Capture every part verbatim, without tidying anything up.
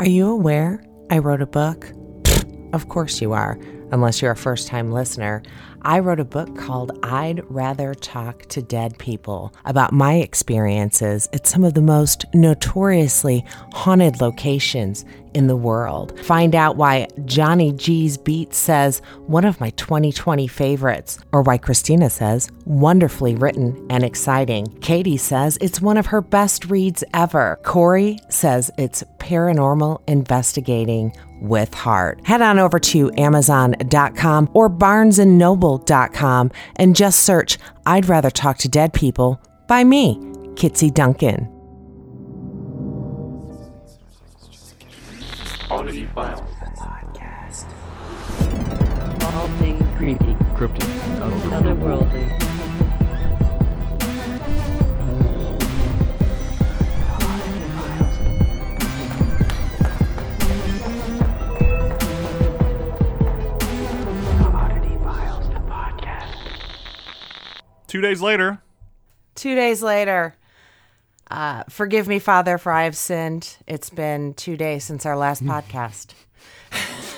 Are you aware I wrote a book? Of course you are, unless you're a first-time listener. I wrote a book called I'd Rather Talk to Dead People about my experiences at some of the most notoriously haunted locations in the world. Find out why Johnny G's Beat says one of my twenty twenty favorites, or why Christina says wonderfully written and exciting. Katie says it's one of her best reads ever. Corey says it's paranormal investigating with heart. Head on over to Amazon dot com or Barnes and Noble dot com and just search I'd Rather Talk to Dead People by me, Kitsy Duncan. Oddity Files, the podcast. All things creepy, cryptic, otherworldly. Two days later. Two days later. Uh, forgive me, Father, for I have sinned. It's been two days since our last podcast.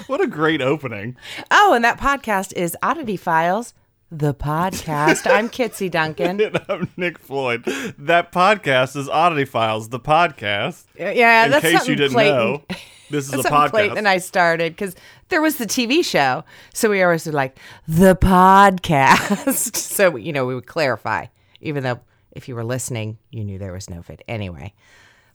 What a great opening. Oh, and that podcast is Oddity Files, the podcast. I'm Kitsy Duncan. And I'm Nick Floyd. That podcast is Oddity Files, the podcast. Yeah, in that's case you didn't Clayton. know. This is That's a podcast. Clayton and I started because there was the T V show. So we always were like, the podcast. So, you know, we would clarify, even though if you were listening, you knew there was no fit. Anyway,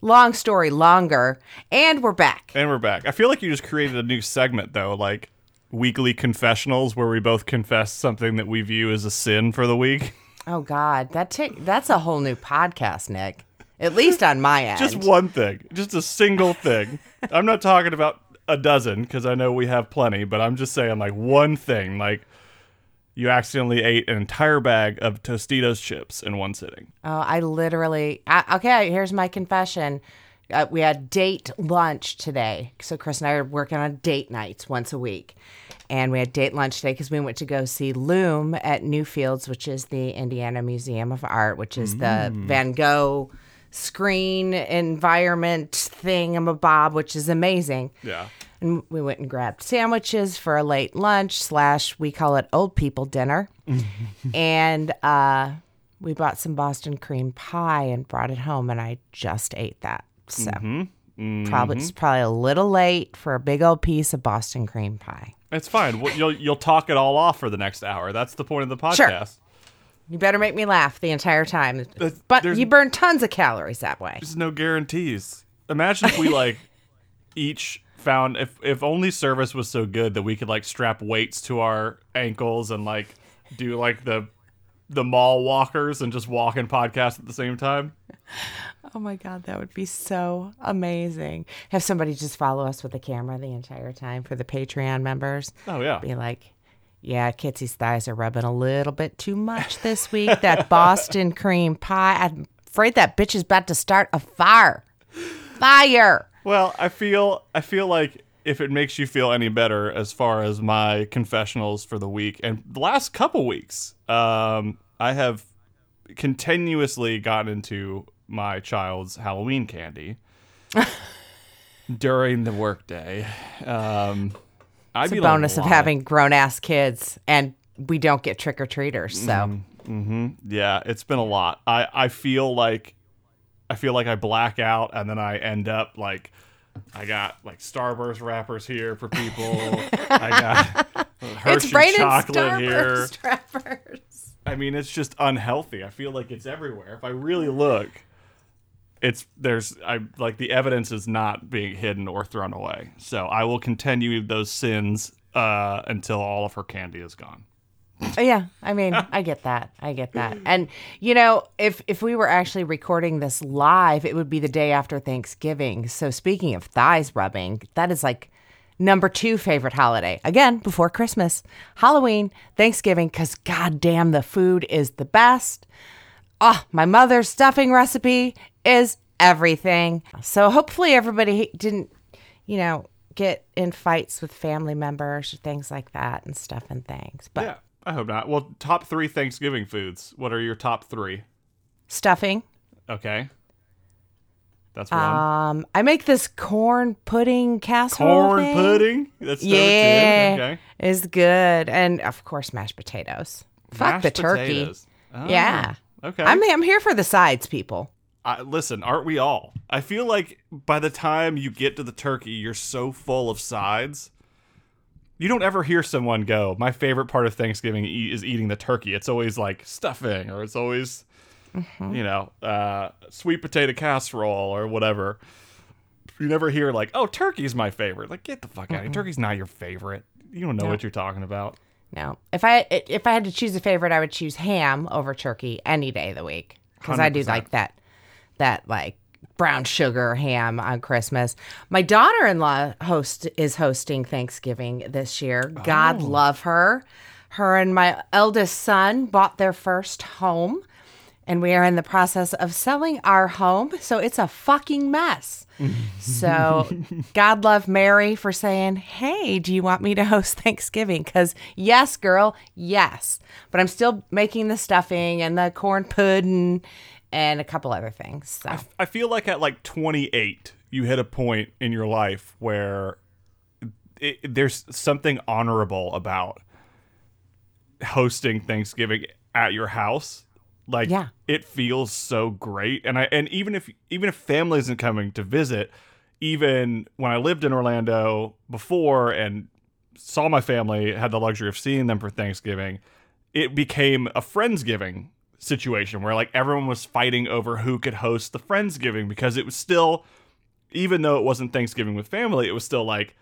long story longer. And we're back. And we're back. I feel like you just created a new segment, though, like weekly confessionals where we both confess something that we view as a sin for the week. Oh, God. that t- That's a whole new podcast, Nick. At least on my end. Just one thing. Just a single thing. I'm not talking about a dozen, because I know we have plenty, but I'm just saying, like, one thing. Like, you accidentally ate an entire bag of Tostitos chips in one sitting. Oh, I literally... I, okay, here's my confession. Uh, we had date lunch today. So Chris and I are working on date nights once a week. And we had date lunch today because we went to go see Loom at Newfields, which is the Indiana Museum of Art, which is mm. the Van Gogh... screen environment thingamabob, which is amazing. Yeah. And we went and grabbed sandwiches for a late lunch slash we call it old people dinner. And uh, we bought some Boston cream pie and brought it home, and I just ate that. So mm-hmm. Mm-hmm. probably it's probably a little late for a big old piece of Boston cream pie. It's fine. Well, you'll you'll talk it all off for the next hour. That's the point of the podcast. Sure. You better make me laugh the entire time. But There's, you burn tons of calories that way. There's no guarantees. Imagine if we, like, each found... If, if only service was so good that we could, like, strap weights to our ankles and, like, do, like, the the mall walkers and just walk and podcast at the same time. Oh, my God. That would be so amazing. Have somebody just follow us with a camera the entire time for the Patreon members. Oh, yeah. Be like... Yeah, Kitsy's thighs are rubbing a little bit too much this week. That Boston cream pie. I'm afraid that bitch is about to start a fire. Fire. Well, I feel I feel like if it makes you feel any better as far as my confessionals for the week and the last couple weeks, um, I have continuously gotten into my child's Halloween candy during the workday. Um It's a bonus of having grown-ass kids, and we don't get trick-or-treaters, so. Mm-hmm. Mm-hmm. Yeah, it's been a lot. I, I feel like I feel like I black out, and then I end up, like, I got, like, Starburst wrappers here for people. I got Hershey chocolate here. It's raining Starburst wrappers. I mean, it's just unhealthy. I feel like it's everywhere. If I really look, it's there's I like the evidence is not being hidden or thrown away. So I will continue those sins uh, until all of her candy is gone. Yeah, I mean, I get that. I get that. And, you know, if if we were actually recording this live, it would be the day after Thanksgiving. So speaking of thighs rubbing, that is like number two favorite holiday. Again, before Christmas, Halloween, Thanksgiving, because goddamn, the food is the best. Oh, my mother's stuffing recipe is everything. So hopefully everybody didn't, you know, get in fights with family members or things like that and stuff and things. But yeah, I hope not. Well, top three Thanksgiving foods. What are your top three? Stuffing. Okay. That's one. Um, I make this corn pudding casserole. Corn thing. pudding? That's yeah. Okay. It's good. And of course, mashed potatoes. Fuck mashed the turkey. Oh, yeah. Okay. I mean, I'm here for the sides, people. I, listen, aren't we all? I feel like by the time you get to the turkey, you're so full of sides. You don't ever hear someone go, my favorite part of Thanksgiving e- is eating the turkey. It's always like stuffing, or it's always... Mm-hmm. You know, uh, sweet potato casserole or whatever. You never hear like, oh, turkey's my favorite. Like, get the fuck out of here. Turkey's not your favorite. You don't know no. what you're talking about. No. If I if I had to choose a favorite, I would choose ham over turkey any day of the week. Because I do like that, that like brown sugar ham on Christmas. My daughter-in-law host is hosting Thanksgiving this year. Oh. God love her. Her and my eldest son bought their first home. And we are in the process of selling our home, so it's a fucking mess. So God love Mary for saying, hey, do you want me to host Thanksgiving? Because yes, girl, yes. But I'm still making the stuffing and the corn pudding and a couple other things. So. I, I feel like at like twenty-eight, you hit a point in your life where it, there's something honorable about hosting Thanksgiving at your house. Like, yeah. It feels so great. And I and even if even if family isn't coming to visit, even when I lived in Orlando before and saw my family, had the luxury of seeing them for Thanksgiving, it became a Friendsgiving situation where, like, everyone was fighting over who could host the Friendsgiving because it was still, even though it wasn't Thanksgiving with family, it was still, like,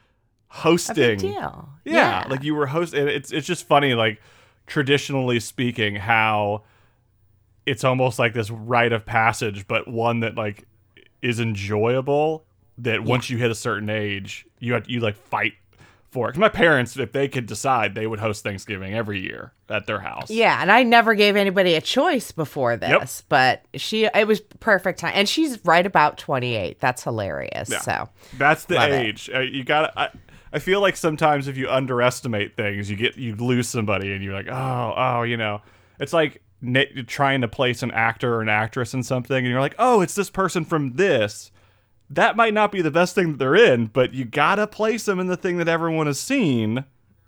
hosting. A big deal. Yeah, yeah. Like, you were hosting. It's, it's just funny, like, traditionally speaking, how... It's almost like this rite of passage, but one that like is enjoyable. That yeah. Once you hit a certain age, you have, you like fight for it. Because my parents, if they could decide, they would host Thanksgiving every year at their house. Yeah, and I never gave anybody a choice before this, yep. But she it was perfect time, and she's right about twenty-eight. That's hilarious. Yeah. So that's the Love age uh, you got. I, I feel like sometimes if you underestimate things, you get you lose somebody, and you're like, oh, oh, you know, it's like. Trying to place an actor or an actress in something, and you're like, oh, it's this person from this. That might not be the best thing that they're in, but you gotta place them in the thing that everyone has seen,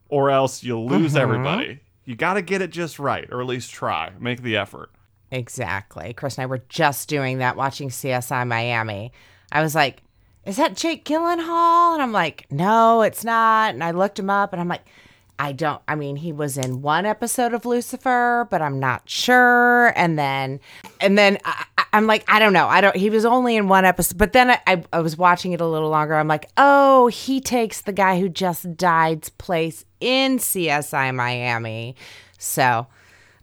or else you'll lose mm-hmm. everybody. You gotta get it just right, or at least try. Make the effort. Exactly. Chris and I were just doing that, watching C S I Miami. I was like, is that Jake Gyllenhaal? And I'm like, no, it's not. And I looked him up, and I'm like... I don't, I mean, he was in one episode of Lucifer, but I'm not sure. And then, and then I, I'm like, I don't know. I don't, he was only in one episode, but then I, I, I was watching it a little longer. I'm like, oh, he takes the guy who just died's place in C S I Miami. So,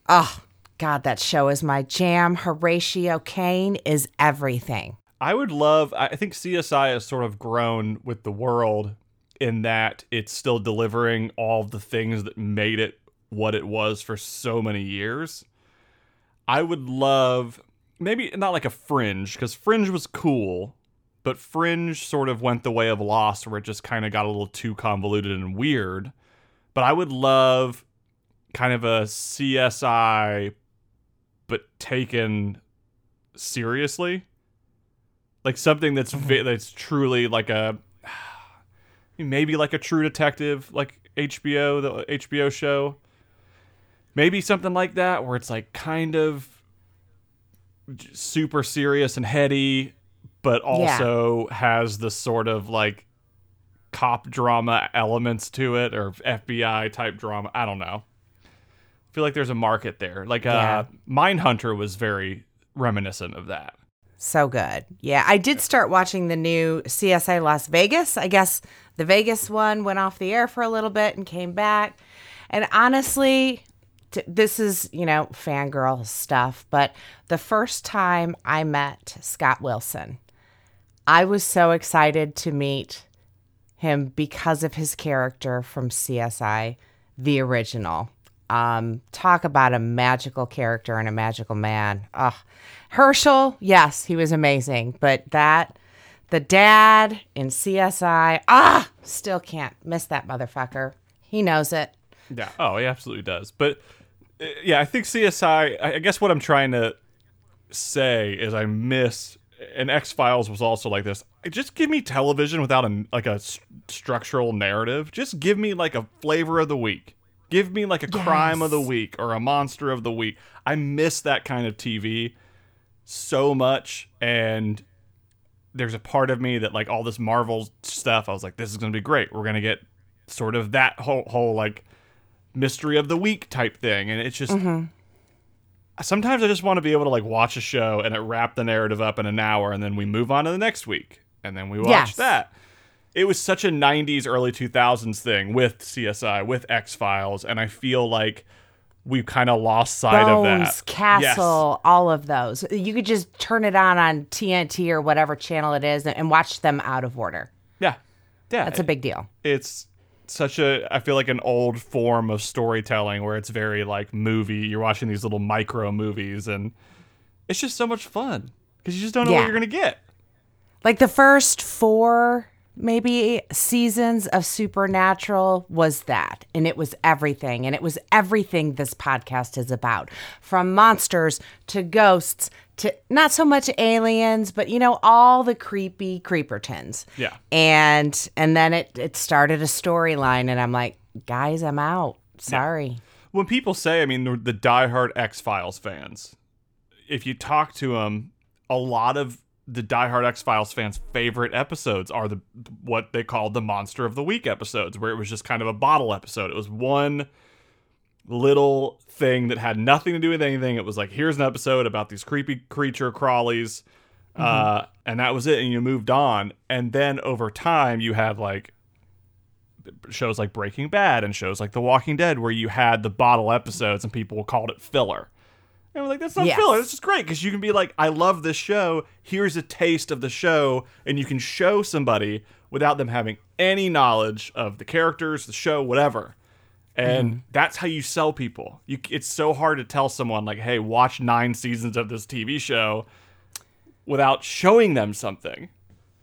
oh, God, that show is my jam. Horatio Caine is everything. I would love, I think C S I has sort of grown with the world. In that it's still delivering all the things that made it what it was for so many years. I would love, maybe not like a Fringe, because Fringe was cool, but Fringe sort of went the way of Lost, where it just kind of got a little too convoluted and weird. But I would love kind of a C S I, but taken seriously. Like something that's mm-hmm. that's truly like a... Maybe like a True Detective, like H B O, the H B O show. Maybe something like that where it's like kind of super serious and heady, but also yeah. has the sort of like cop drama elements to it or F B I type drama. I don't know. I feel like there's a market there. Like yeah. uh, Mindhunter was very reminiscent of that. So good. Yeah, I did start watching the new C S I Las Vegas. I guess the Vegas one went off the air for a little bit and came back. And honestly, t- this is, you know, fangirl stuff. But the first time I met Scott Wilson, I was so excited to meet him because of his character from C S I, the original. Um, talk about a magical character and a magical man. Ugh. Herschel, yes, he was amazing. But that, the dad in C S I, ah, still can't miss that motherfucker. He knows it. Yeah. Oh, he absolutely does. But uh, yeah, I think C S I, I, I guess what I'm trying to say is I miss and X-Files was also like this. Just give me television without a like a st- structural narrative. Just give me like a flavor of the week. Give me like a yes. crime of the week or a monster of the week. I miss that kind of T V so much. And there's a part of me that like all this Marvel stuff, I was like, this is going to be great. We're going to get sort of that whole, whole like mystery of the week type thing. And it's just... Mm-hmm. Sometimes I just want to be able to like watch a show and it wrap the narrative up in an hour and then we move on to the next week and then we watch yes. that. It was such a nineties, early two thousands thing with C S I, with X-Files, and I feel like we've kind of lost sight Bones, of that. Bones, Castle, yes. all of those. You could just turn it on on T N T or whatever channel it is and watch them out of order. Yeah. yeah. That's a big deal. It's... such a I feel like an old form of storytelling where it's very like movie, you're watching these little micro movies and it's just so much fun because you just don't know yeah. what you're gonna get. Like the first four maybe seasons of Supernatural was that, and it was everything, and it was everything this podcast is about, from monsters to ghosts to not so much aliens, but you know, all the creepy creepertons. Yeah. And and then it, it started a storyline, and I'm like, guys, I'm out. Sorry. Yeah. When people say, I mean, the, the diehard X-Files fans, if you talk to them, a lot of the diehard X-Files fans' favorite episodes are the what they call the Monster of the Week episodes, where it was just kind of a bottle episode. It was one little thing that had nothing to do with anything. It was like, here's an episode about these creepy creature crawlies, mm-hmm. uh, and that was it, and you moved on. And then over time, you had like shows like Breaking Bad and shows like The Walking Dead, where you had the bottle episodes, and people called it filler. And we're like, that's not yes. filler. This is great because you can be like, I love this show. Here's a taste of the show. And you can show somebody without them having any knowledge of the characters, the show, whatever. And mm. that's how you sell people. You, it's so hard to tell someone like, hey, watch nine seasons of this T V show without showing them something.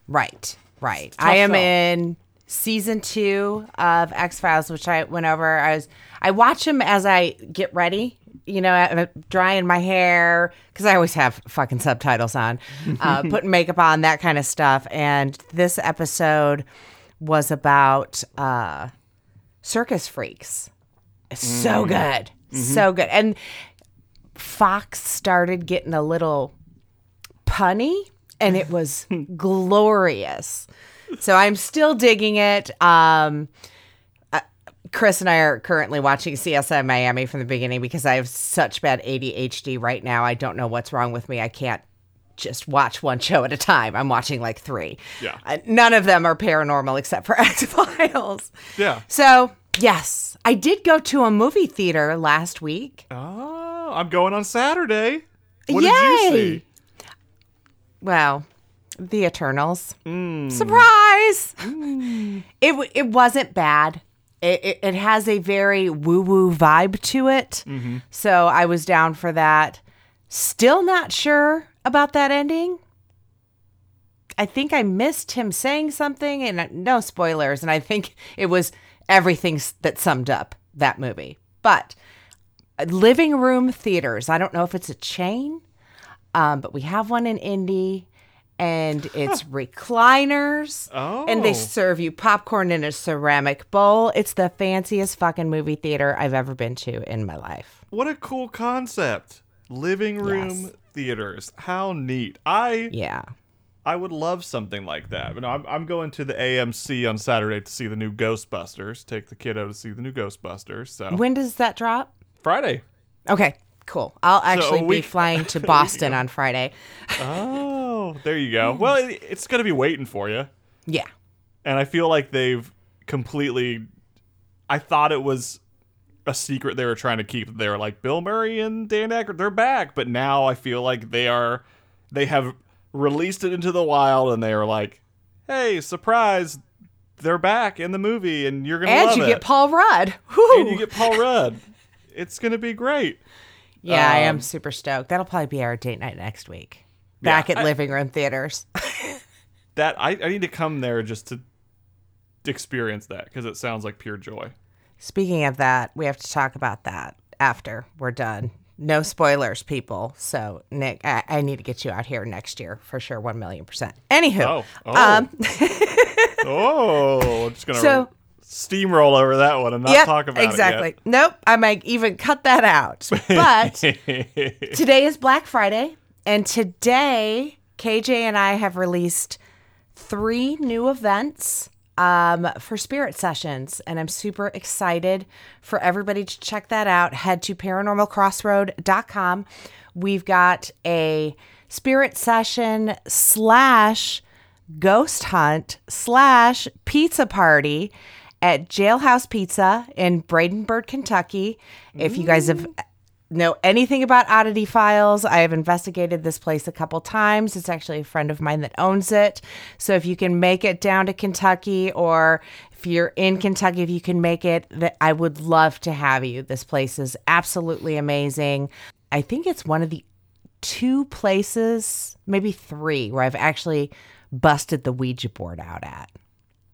Right, right. I am sell. in... Season two of X-Files, which I went over. I was I watch them as I get ready, you know, I'm drying my hair, because I always have fucking subtitles on, uh, putting makeup on, that kind of stuff. And this episode was about uh, circus freaks. So good. Mm-hmm. So good. And Fox started getting a little punny, and it was glorious. So I'm still digging it. Um, uh, Chris and I are currently watching C S I Miami from the beginning because I have such bad A D H D right now. I don't know what's wrong with me. I can't just watch one show at a time. I'm watching like three. Yeah. Uh, none of them are paranormal except for X-Files. Yeah. So, yes. I did go to a movie theater last week. Oh, I'm going on Saturday. What Yay! Did you see? Well... The Eternals. Mm. Surprise! Mm. It it wasn't bad. It, it it has a very woo-woo vibe to it. Mm-hmm. So I was down for that. Still not sure about that ending. I think I missed him saying something, and no spoilers, and I think it was everything that summed up that movie. But Living Room Theaters, I don't know if it's a chain, um, but we have one in Indy. And it's recliners, oh. and they serve you popcorn in a ceramic bowl. It's the fanciest fucking movie theater I've ever been to in my life. What a cool concept. Living room yes. theaters. How neat. I yeah. I would love something like that. But no, I'm, I'm going to the A M C on Saturday to see the new Ghostbusters. Take the kiddo to see the new Ghostbusters. So when does that drop? Friday. Okay, cool. I'll actually so week- be flying to Boston on Friday. Oh. There you go. Well, it's going to be waiting for you. Yeah. And I feel like they've completely... I thought it was a secret they were trying to keep. They were like, Bill Murray and Dan Aykroyd, they're back. But now I feel like they are... They have released it into the wild, and they are like, hey, surprise, they're back in the movie, and you're going to love it. And you get Paul Rudd. Woo. And you get Paul Rudd. It's going to be great. Yeah, um, I am super stoked. That'll probably be our date night next week. Back yeah, at I, Living Room Theaters. that I, I need to come there just to experience that, because it sounds like pure joy. Speaking of that, we have to talk about that after we're done No spoilers, people. So, Nick, I, I need to get you out here next year for sure, one million percent. Anywho. Oh, oh. Um, oh I'm just going to so, steamroll over that one and not yep, talk about exactly. it exactly. Nope, I might even cut that out. But today is Black Friday, and today K J and I have released three new events Um, for spirit sessions, and I'm super excited for everybody to check that out. Head to paranormal crossroad dot com. We've got a spirit session slash ghost hunt slash pizza party at Jailhouse Pizza in Bradenburg, Kentucky. If you guys have know anything about Oddity Files, I have investigated this place a couple times. It's actually a friend of mine that owns it. So if you can make it down to Kentucky, or if you're in Kentucky, if you can make it, that I would love to have you. This place is absolutely amazing. I think it's one of the two places, maybe three, where I've actually busted the Ouija board out at.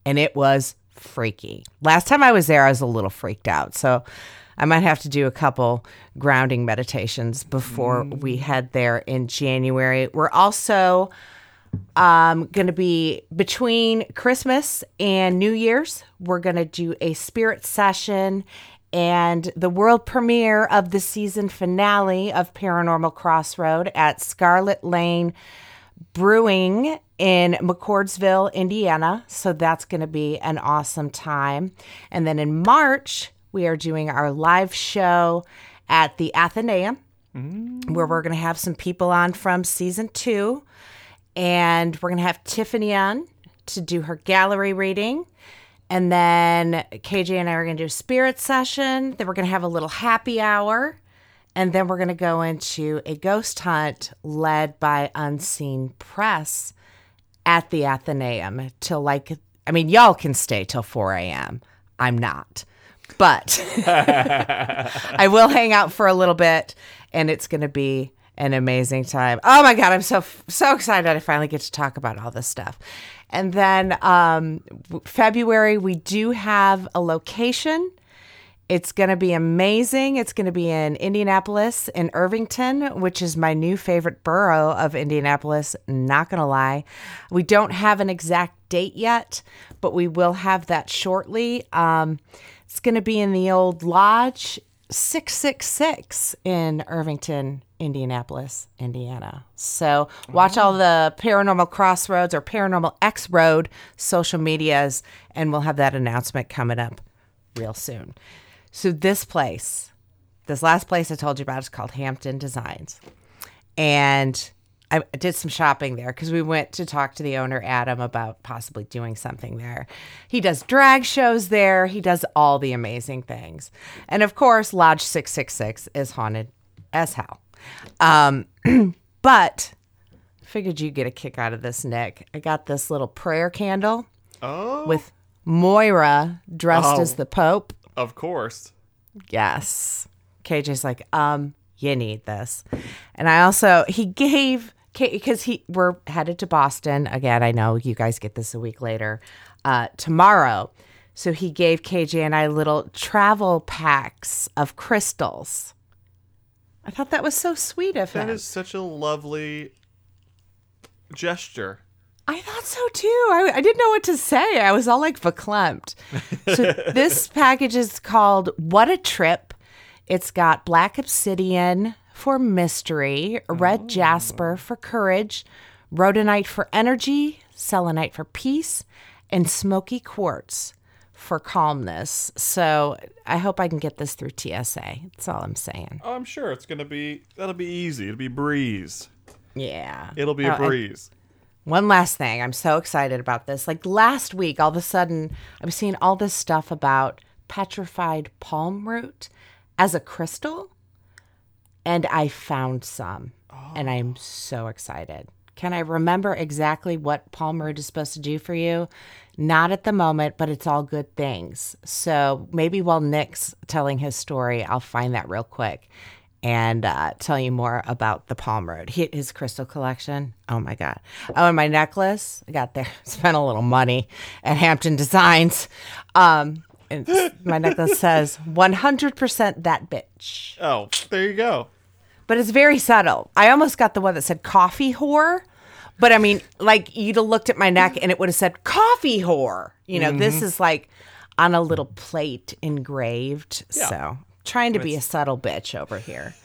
And it was freaky. Last time I was there, I was a little freaked out. So I might have to do a couple grounding meditations before mm. we head there in January. We're also um, going to be between Christmas and New Year's. We're going to do a spirit session and the world premiere of the season finale of Paranormal Crossroad at Scarlet Lane Brewing in McCordsville, Indiana. So that's going to be an awesome time. And then in March, we are doing our live show at the Athenaeum, mm. where we're going to have some people on from season two. And we're going to have Tiffany on to do her gallery reading. And then K J and I are going to do a spirit session. Then we're going to have a little happy hour. And then we're going to go into a ghost hunt led by Unseen Press at the Athenaeum till like, I mean, y'all can stay till four a.m. I'm not. But I will hang out for a little bit, and it's going to be an amazing time. Oh, my God. I'm so, so excited I finally get to talk about all this stuff. And then um, February, we do have a location. It's going to be amazing. It's going to be in Indianapolis, in Irvington, which is my new favorite borough of Indianapolis. Not going to lie. We don't have an exact date yet, but we will have that shortly. Um It's going to be in the old Lodge six six six in Irvington, Indianapolis, Indiana. So watch all the Paranormal Crossroads or Paranormal X Road social medias, and we'll have that announcement coming up real soon. So this place, this last place I told you about, is called Hampton Designs. And I did some shopping there because we went to talk to the owner, Adam, about possibly doing something there. He does drag shows there. He does all the amazing things. And, of course, Lodge six six six is haunted as hell. Um, but I figured you'd get a kick out of this, Nick. I got this little prayer candle oh. with Moira dressed oh, as the Pope. Of course. Yes. K J's like, um, you need this. And I also, he gave... Because he we're headed to Boston. Again, I know you guys get this a week later. Uh, tomorrow. So he gave K J and I little travel packs of crystals. I thought that was so sweet of him. That is such a lovely gesture. I thought so, too. I, I didn't know what to say. I was all, like, verklempt. So this package is called What a Trip. It's got black obsidian for mystery, red oh. jasper for courage, rhodonite for energy, selenite for peace, and smoky quartz for calmness. So I hope I can get this through T S A. That's all I'm saying. Oh, I'm sure it's going to be, that'll be easy. It'll be a breeze. Yeah. It'll be oh, a breeze. One last thing. I'm so excited about this. Like last week, all of a sudden, I'm seeing all this stuff about petrified palm root as a crystal. And I found some, oh. and I'm so excited. Can I remember exactly what palm root is supposed to do for you? Not at the moment, but it's all good things. So maybe while Nick's telling his story, I'll find that real quick and uh, tell you more about the palm root. He, his crystal collection, oh my God. Oh, and my necklace, I got there, spent a little money at Hampton Designs. Um And my necklace says, one hundred percent that bitch. Oh, there you go. but it's very subtle. I almost got the one that said coffee whore. But I mean, like, you'd have looked at my neck and it would have said coffee whore. You know, mm-hmm. This is like on a little plate engraved. Yeah. So trying to it's... be a subtle bitch over here.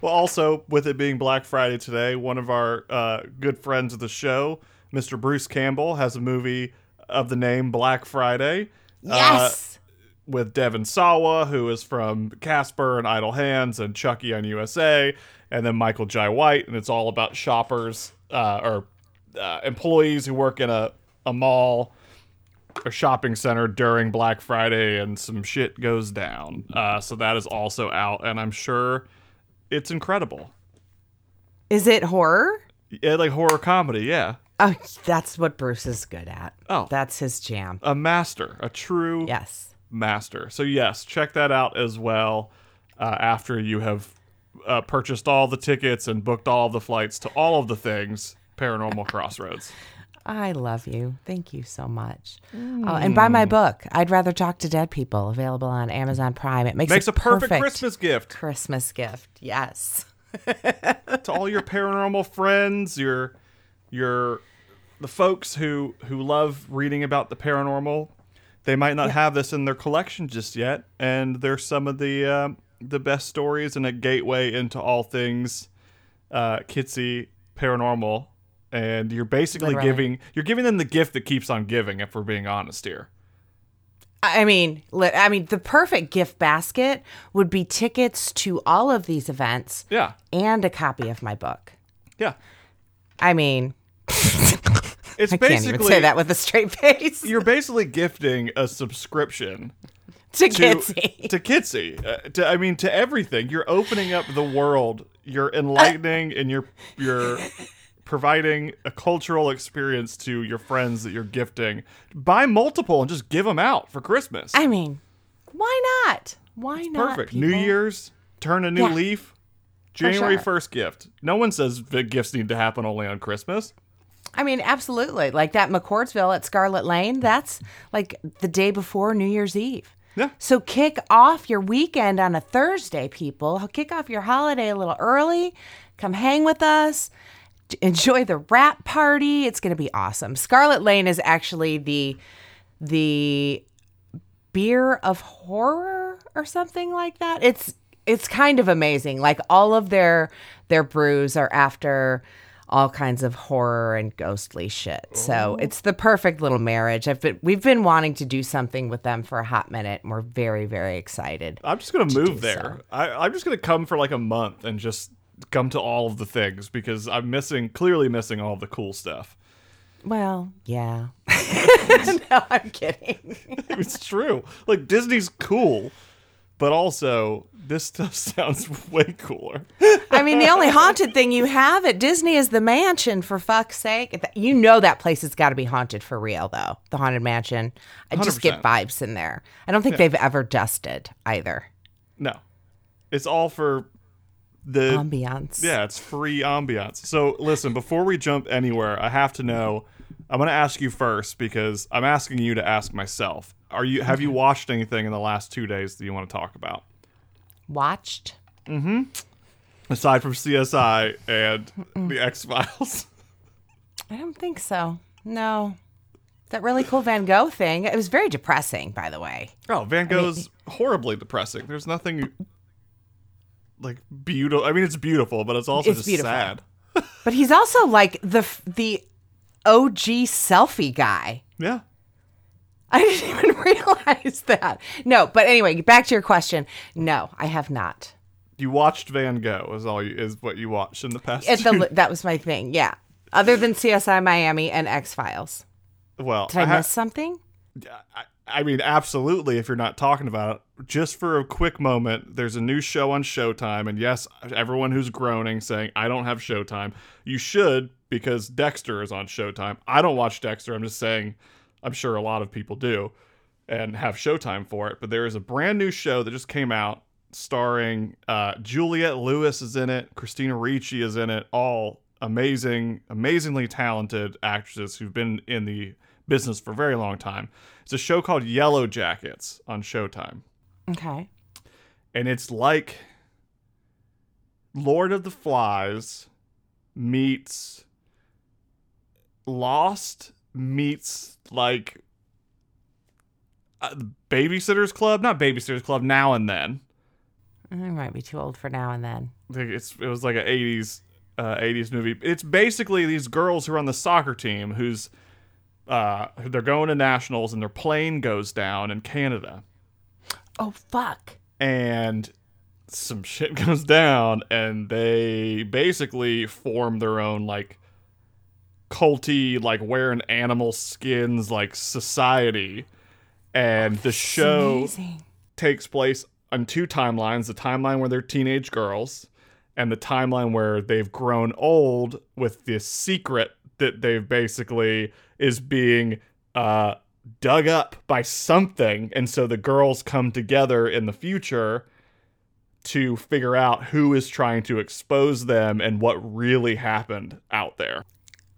Well, also, with it being Black Friday today, one of our uh, good friends of the show, Mister Bruce Campbell, has a movie of the name Black Friday. Yes. Uh, with Devin Sawa, who is from Casper and Idle Hands and Chucky on U S A, and then Michael Jai White. And it's all about shoppers uh, or uh, employees who work in a, a mall or shopping center during Black Friday, and some shit goes down. Uh, so that is also out, and I'm sure it's incredible. Is it horror? Yeah, like horror comedy, yeah. Oh, that's what Bruce is good at. Oh. That's his jam. A master. A true... Yes. Master. So yes, check that out as well uh, after you have uh, purchased all the tickets and booked all the flights to all of the things Paranormal Crossroads. I love you. Thank you so much. Mm. Oh, and buy my book, I'd Rather Talk to Dead People, available on Amazon Prime. It makes, makes a, a perfect, perfect Christmas gift. Christmas gift, yes. To all your paranormal friends, your your the folks who who love reading about the paranormal. They might not yeah. have this in their collection just yet, and they're some of the uh, the best stories and a gateway into all things uh, Kitsy paranormal. And you're basically literally. giving you're giving them the gift that keeps on giving. If we're being honest here, I mean, I mean, the perfect gift basket would be tickets to all of these events, yeah, and a copy of my book, yeah. I mean. It's I can't even say that with a straight face. You're basically gifting a subscription to, to Kitsy. To Kitsy. Uh, to, I mean, to everything. You're opening up the world. You're enlightening uh, and you're you're providing a cultural experience to your friends that you're gifting. Buy multiple and just give them out for Christmas. I mean, why not? Why it's not? Perfect. People? New Year's, turn a new yeah, leaf. January first gift. No one says big gifts need to happen only on Christmas. I mean, absolutely. Like that McCordsville at Scarlet Lane, that's like the day before New Year's Eve. Yeah. So kick off your weekend on a Thursday, people. Kick off your holiday a little early. Come hang with us. Enjoy the wrap party. It's going to be awesome. Scarlet Lane is actually the the beer of horror or something like that. It's it's kind of amazing. Like all of their their brews are after all kinds of horror and ghostly shit. So it's the perfect little marriage. I've been, we've been wanting to do something with them for a hot minute, and we're very, very excited. I'm just going to move there. So. I, I'm just going to come for like a month and just come to all of the things because I'm missing, clearly missing all of the cool stuff. Well, yeah. No, I'm kidding. It's true. Like Disney's cool. But also, this stuff sounds way cooler. I mean, the only haunted thing you have at Disney is the mansion, for fuck's sake. You know that place has got to be haunted for real, though. The Haunted Mansion. I just one hundred percent get vibes in there. I don't think yeah. they've ever dusted, either. No. It's all for the... ambiance. Yeah, it's free ambiance. So, listen, before we jump anywhere, I have to know... I'm going to ask you first, because I'm asking you to ask myself. Are you have you watched anything in the last two days that you want to talk about? Watched? Mm-hmm. Aside from C S I and Mm-mm. the X-Files. I don't think so. No. That really cool Van Gogh thing. It was very depressing, by the way. Oh, Van Gogh's I mean, horribly depressing. There's nothing like beautiful. I mean, it's beautiful, but it's also it's just beautiful. Sad. But he's also like the the O G selfie guy. Yeah. I didn't even realize that. No, but anyway, back to your question. No, I have not. You watched Van Gogh is all you, is what you watched in the past. At the, that was my thing. Yeah. Other than C S I Miami and X-Files. Well, did I, I miss ha- something? I, I mean, absolutely. If you're not talking about it, just for a quick moment, there's a new show on Showtime. And yes, everyone who's groaning saying, I don't have Showtime. You should, because Dexter is on Showtime. I don't watch Dexter. I'm just saying... I'm sure a lot of people do and have Showtime for it, but there is a brand new show that just came out starring uh, Juliette Lewis is in it. Christina Ricci is in it. All amazing, amazingly talented actresses who've been in the business for a very long time. It's a show called Yellow Jackets on Showtime. Okay. And it's like Lord of the Flies meets Lost meets like uh, Babysitter's Club, not Babysitter's Club, Now and Then. I might be too old for Now and Then. It's it was like an eighties uh, eighties movie. It's basically these girls who are on the soccer team who's uh, they're going to nationals and their plane goes down in Canada. Oh fuck! And some shit goes down, and they basically form their own like culty, like wearing animal skins, like society. And oh, the show amazing. Takes place on two timelines: the timeline where they're teenage girls, and the timeline where they've grown old with this secret that they've basically is being uh, dug up by something. And so the girls come together in the future to figure out who is trying to expose them and what really happened out there.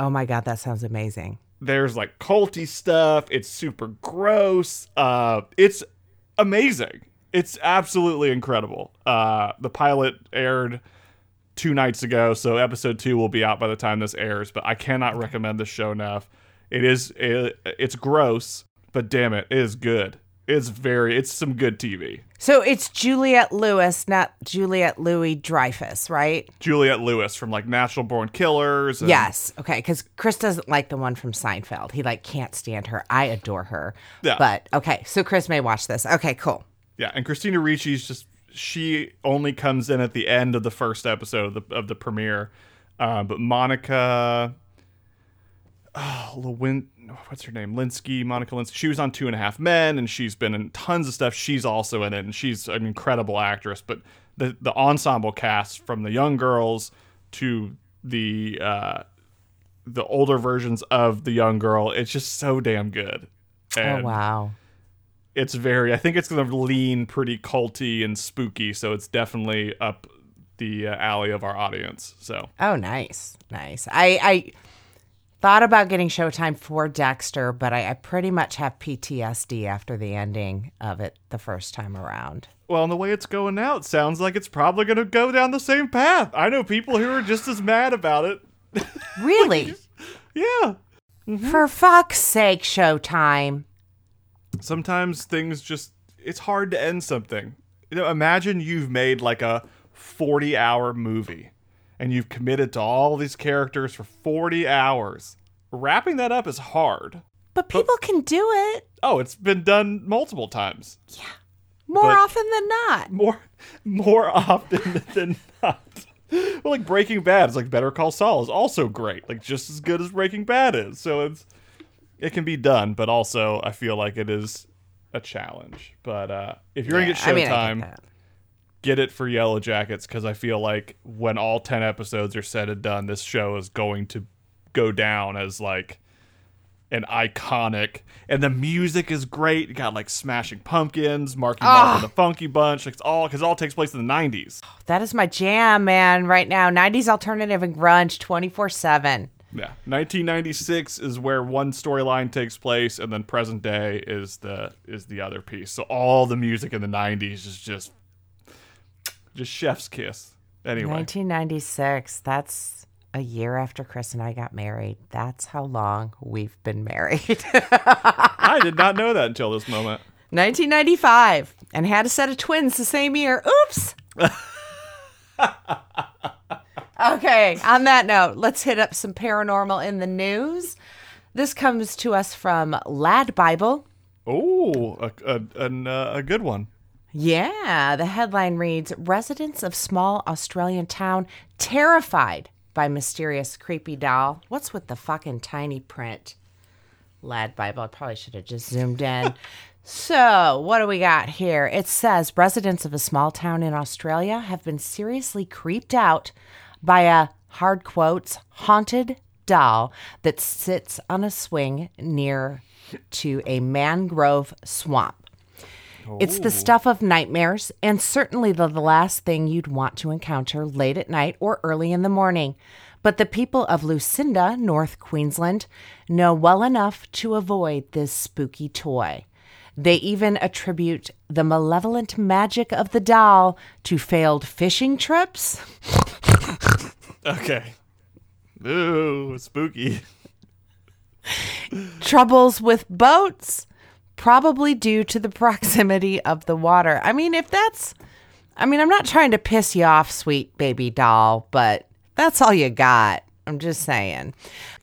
Oh my God, that sounds amazing. There's like culty stuff. It's super gross. Uh, it's amazing. It's absolutely incredible. Uh, the pilot aired two nights ago, so episode two will be out by the time this airs, but I cannot recommend this show enough. It is, it, it's gross, but damn it, it is good. It's very, it's some good T V. So it's Juliette Lewis, not Juliette Louis Dreyfus, right? Juliette Lewis from like Natural Born Killers. And... Yes. Okay. Because Chris doesn't like the one from Seinfeld. He like can't stand her. I adore her. Yeah. But okay. So Chris may watch this. Okay, cool. Yeah. And Christina Ricci's just, she only comes in at the end of the first episode of the, of the premiere. Uh, but Monica, oh, Lewin. What's her name? Linsky, Monica Linsky. She was on Two and a Half Men, and she's been in tons of stuff. She's also in it, and she's an incredible actress. But the the ensemble cast, from the young girls to the uh, the older versions of the young girl, it's just so damn good. And oh wow! It's very. I think it's going to lean pretty culty and spooky, so it's definitely up the alley of our audience. So. Oh, nice, nice. I. I... Thought about getting Showtime for Dexter, but I, I pretty much have P T S D after the ending of it the first time around. Well, and the way it's going now, it sounds like it's probably going to go down the same path. I know people who are just as mad about it. Really? Yeah. Mm-hmm. For fuck's sake, Showtime. Sometimes things just, it's hard to end something. You know, imagine you've made like a forty-hour movie. And you've committed to all these characters for forty hours. Wrapping that up is hard. But people but, can do it. Oh, it's been done multiple times. Yeah. More but often than not. More more often than not. Well, like Breaking Bad is like Better Call Saul is also great. Like just as good as Breaking Bad is. So it's it can be done, but also I feel like it is a challenge. But uh, if you're yeah, gonna get Showtime, I mean, I get it for Yellow Jackets, because I feel like when all ten episodes are said and done, this show is going to go down as like an iconic. And the music is great. You got like Smashing Pumpkins, Marky Mark and the Funky Bunch. It's all because it all takes place in the nineties. That is my jam, man. Right now, nineties alternative and grunge, twenty-four seven. Yeah, nineteen ninety-six is where one storyline takes place, and then present day is the is the other piece. So all the music in the nineties is just. Just chef's kiss. Anyway. nineteen ninety-six. That's a year after Chris and I got married. That's how long we've been married. I did not know that until this moment. nineteen ninety-five. And had a set of twins the same year. Oops. Okay. On that note, let's hit up some paranormal in the news. This comes to us from Lad Bible. Oh, a, a, a, a good one. Yeah, the headline reads, residents of small Australian town terrified by mysterious creepy doll. What's with the fucking tiny print? Lad Bible, I probably should have just zoomed in. So, what do we got here? It says, residents of a small town in Australia have been seriously creeped out by a, hard quotes, haunted doll that sits on a swing near to a mangrove swamp. It's the stuff of nightmares and certainly the, the last thing you'd want to encounter late at night or early in the morning. But the people of Lucinda, North Queensland, know well enough to avoid this spooky toy. They even attribute the malevolent magic of the doll to failed fishing trips. Okay. Ooh, spooky. Troubles with boats, probably due to the proximity of the water. I mean, if that's... I mean, I'm not trying to piss you off, sweet baby doll, but that's all you got. I'm just saying.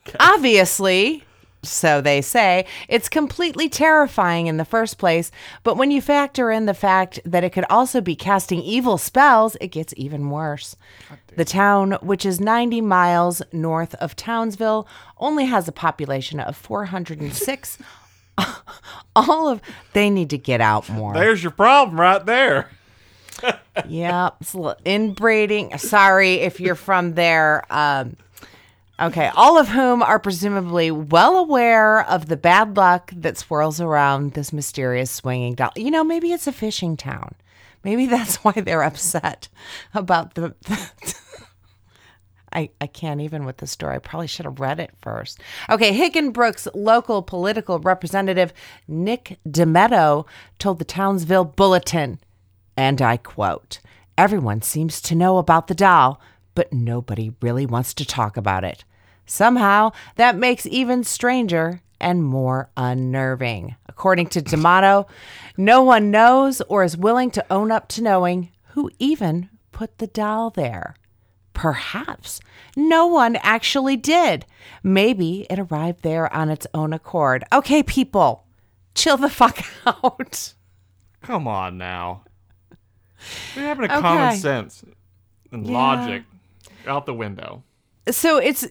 Okay. Obviously... So they say, it's completely terrifying in the first place, but when you factor in the fact that it could also be casting evil spells, it gets even worse. The town, which is ninety miles north of Townsville, only has a population of four hundred six. All of... They need to get out more. There's your problem right there. Yeah. Inbreeding. Sorry if you're from there. Um... Okay, all of whom are presumably well aware of the bad luck that swirls around this mysterious swinging doll. You know, maybe it's a fishing town. Maybe that's why they're upset about the... the I, I can't even with this story. I probably should have read it first. Okay, Hickenbrook's local political representative, Nick DeMetto, told the Townsville Bulletin, and I quote, "Everyone seems to know about the doll, but nobody really wants to talk about it. Somehow, that makes even stranger and more unnerving. According to D'Amato, no one knows or is willing to own up to knowing who even put the doll there. Perhaps no one actually did. Maybe it arrived there on its own accord." Okay, people, chill the fuck out. Come on now. We're having a okay. common sense and yeah. logic out the window. So it's...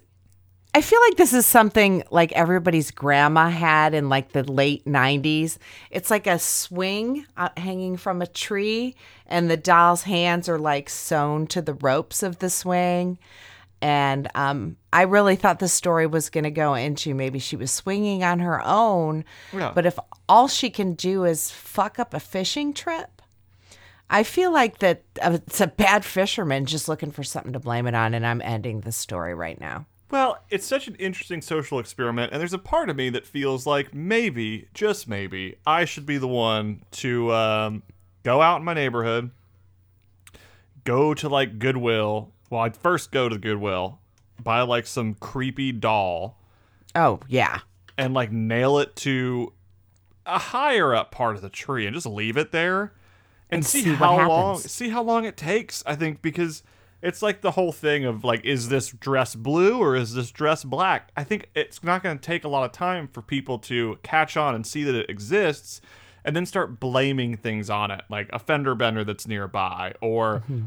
I feel like this is something like everybody's grandma had in like the late nineties. It's like a swing hanging from a tree, and the doll's hands are like sewn to the ropes of the swing. And um, I really thought the story was going to go into maybe she was swinging on her own. Yeah. But if all she can do is fuck up a fishing trip, I feel like that uh, it's a bad fisherman just looking for something to blame it on. And I'm ending the story right now. Well, it's such an interesting social experiment, and there's a part of me that feels like maybe, just maybe, I should be the one to um, go out in my neighborhood, go to, like, Goodwill. Well, I'd first go to Goodwill, buy, like, some creepy doll. Oh, yeah. And, like, nail it to a higher-up part of the tree and just leave it there. And, and see, see how long, see how long it takes, I think, because... It's like the whole thing of, like, is this dress blue or is this dress black? I think it's not going to take a lot of time for people to catch on and see that it exists and then start blaming things on it, like a fender bender that's nearby or mm-hmm.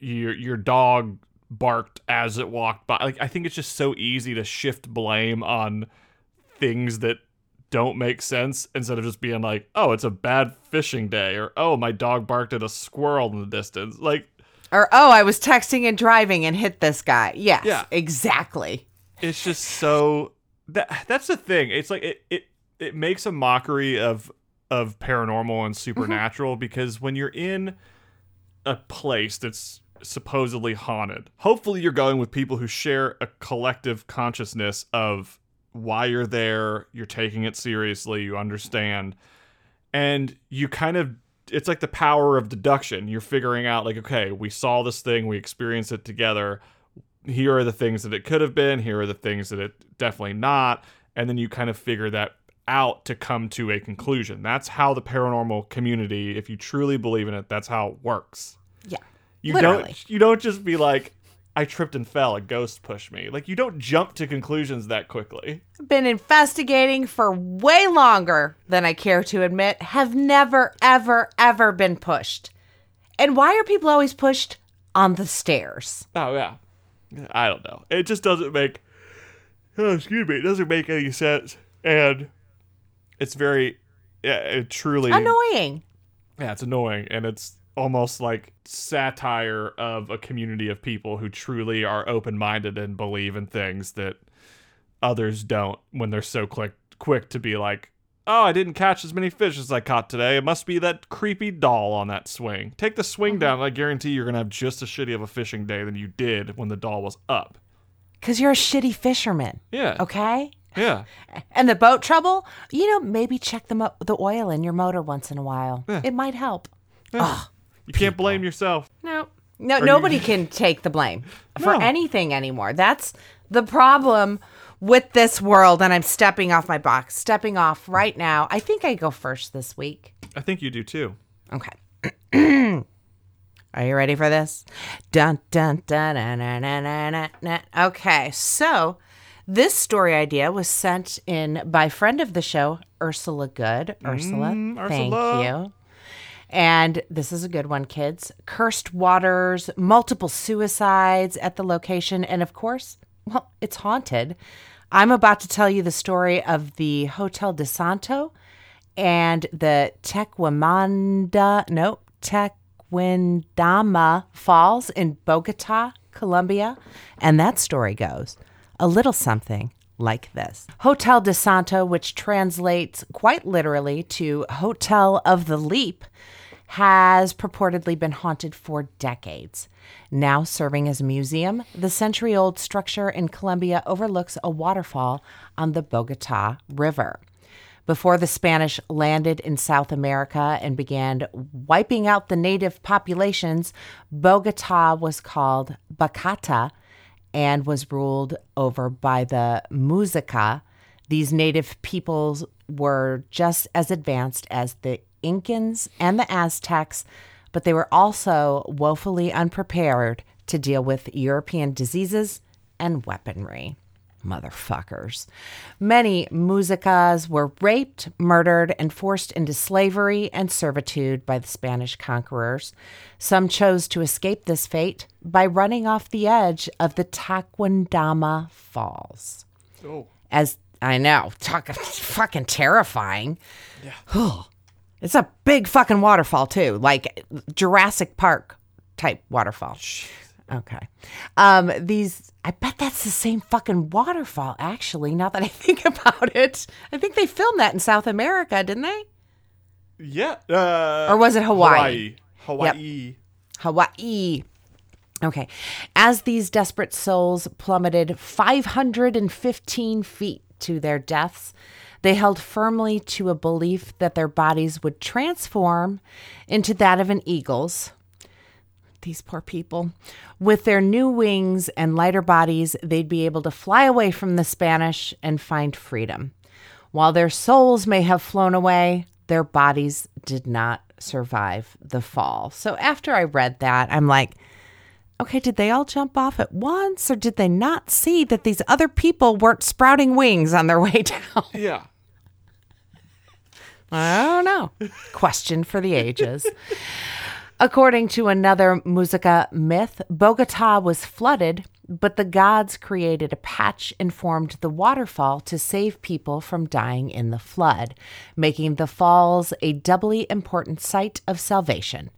your your dog barked as it walked by. Like, I think it's just so easy to shift blame on things that don't make sense instead of just being like, oh, it's a bad fishing day, or, oh, my dog barked at a squirrel in the distance. Like... Or, oh, I was texting and driving and hit this guy. Yes, yeah. Exactly. It's just so... that That's the thing. It's like it it, it makes a mockery of, of paranormal and supernatural mm-hmm. because when you're in a place that's supposedly haunted, hopefully you're going with people who share a collective consciousness of why you're there, you're taking it seriously, you understand, and you kind of... It's like the power of deduction. You're figuring out, like, okay, we saw this thing, we experienced it together. Here are the things that it could have been. Here are the things that it definitely not. And then you kind of figure that out to come to a conclusion. That's how the paranormal community, if you truly believe in it, that's how it works. Yeah, you literally. don't you don't just be like, I tripped and fell, a ghost pushed me. Like, you don't jump to conclusions that quickly. Been investigating for way longer than I care to admit. Have never, ever, ever been pushed. And why are people always pushed on the stairs? Oh, yeah. I don't know. It just doesn't make... Oh, excuse me. It doesn't make any sense. And it's very... Yeah, it truly... Annoying. Yeah, it's annoying. And it's... almost like satire of a community of people who truly are open-minded and believe in things that others don't, when they're so quick quick to be like, oh, I didn't catch as many fish as I caught today. It must be that creepy doll on that swing. Take the swing mm-hmm. down, and I guarantee you're going to have just as shitty of a fishing day than you did when the doll was up. Because you're a shitty fisherman. Yeah. Okay? Yeah. And the boat trouble? You know, maybe check the, mo- the oil in your motor once in a while. Yeah. It might help. Yeah. Oh, you people. Can't blame yourself. No. No, Are nobody you... can take the blame for no. anything anymore. That's the problem with this world, and I'm stepping off my box, stepping off right now. I think I go first this week. I think you do too. Okay. Are you ready for this? Dun, dun, dun, dun, dun, dun, dun, dun. Okay, so this story idea was sent in by a friend of the show, Ursula Good. Ursula, mm, thank Ursula. you. And this is a good one, kids. Cursed waters, multiple suicides at the location, and of course, well, it's haunted. I'm about to tell you the story of the Hotel de Santo and the Tequimanda, no, Tequendama Falls in Bogota, Colombia. And that story goes a little something like this. Hotel de Santo, which translates quite literally to Hotel of the Leap, has purportedly been haunted for decades. Now serving as a museum, the century-old structure in Colombia overlooks a waterfall on the Bogota River. Before the Spanish landed in South America and began wiping out the native populations, Bogota was called Bacata and was ruled over by the Muzica. These native peoples were just as advanced as the Incans and the Aztecs, but they were also woefully unprepared to deal with European diseases and weaponry. Motherfuckers. Many Muzicas were raped, murdered, and forced into slavery and servitude by the Spanish conquerors. Some chose to escape this fate by running off the edge of the Tequendama Falls. Oh. As I know, talk, fucking terrifying. Yeah. It's a big fucking waterfall, too, like Jurassic Park type waterfall. Okay. Um, these, I bet that's the same fucking waterfall, actually, now that I think about it. I think they filmed that in South America, didn't they? Yeah. Uh, or was it Hawaii? Hawaii. Hawaii. Yep. Hawaii. Okay. As these desperate souls plummeted five hundred fifteen feet to their deaths, they held firmly to a belief that their bodies would transform into that of an eagle's. These poor people. With their new wings and lighter bodies, they'd be able to fly away from the Spanish and find freedom. While their souls may have flown away, their bodies did not survive the fall. So after I read that, I'm like, okay, did they all jump off at once, or did they not see that these other people weren't sprouting wings on their way down? Yeah. I don't know. Question for the ages. According to another Muzica myth, Bogota was flooded, but the gods created a patch and formed the waterfall to save people from dying in the flood, making the falls a doubly important site of salvation.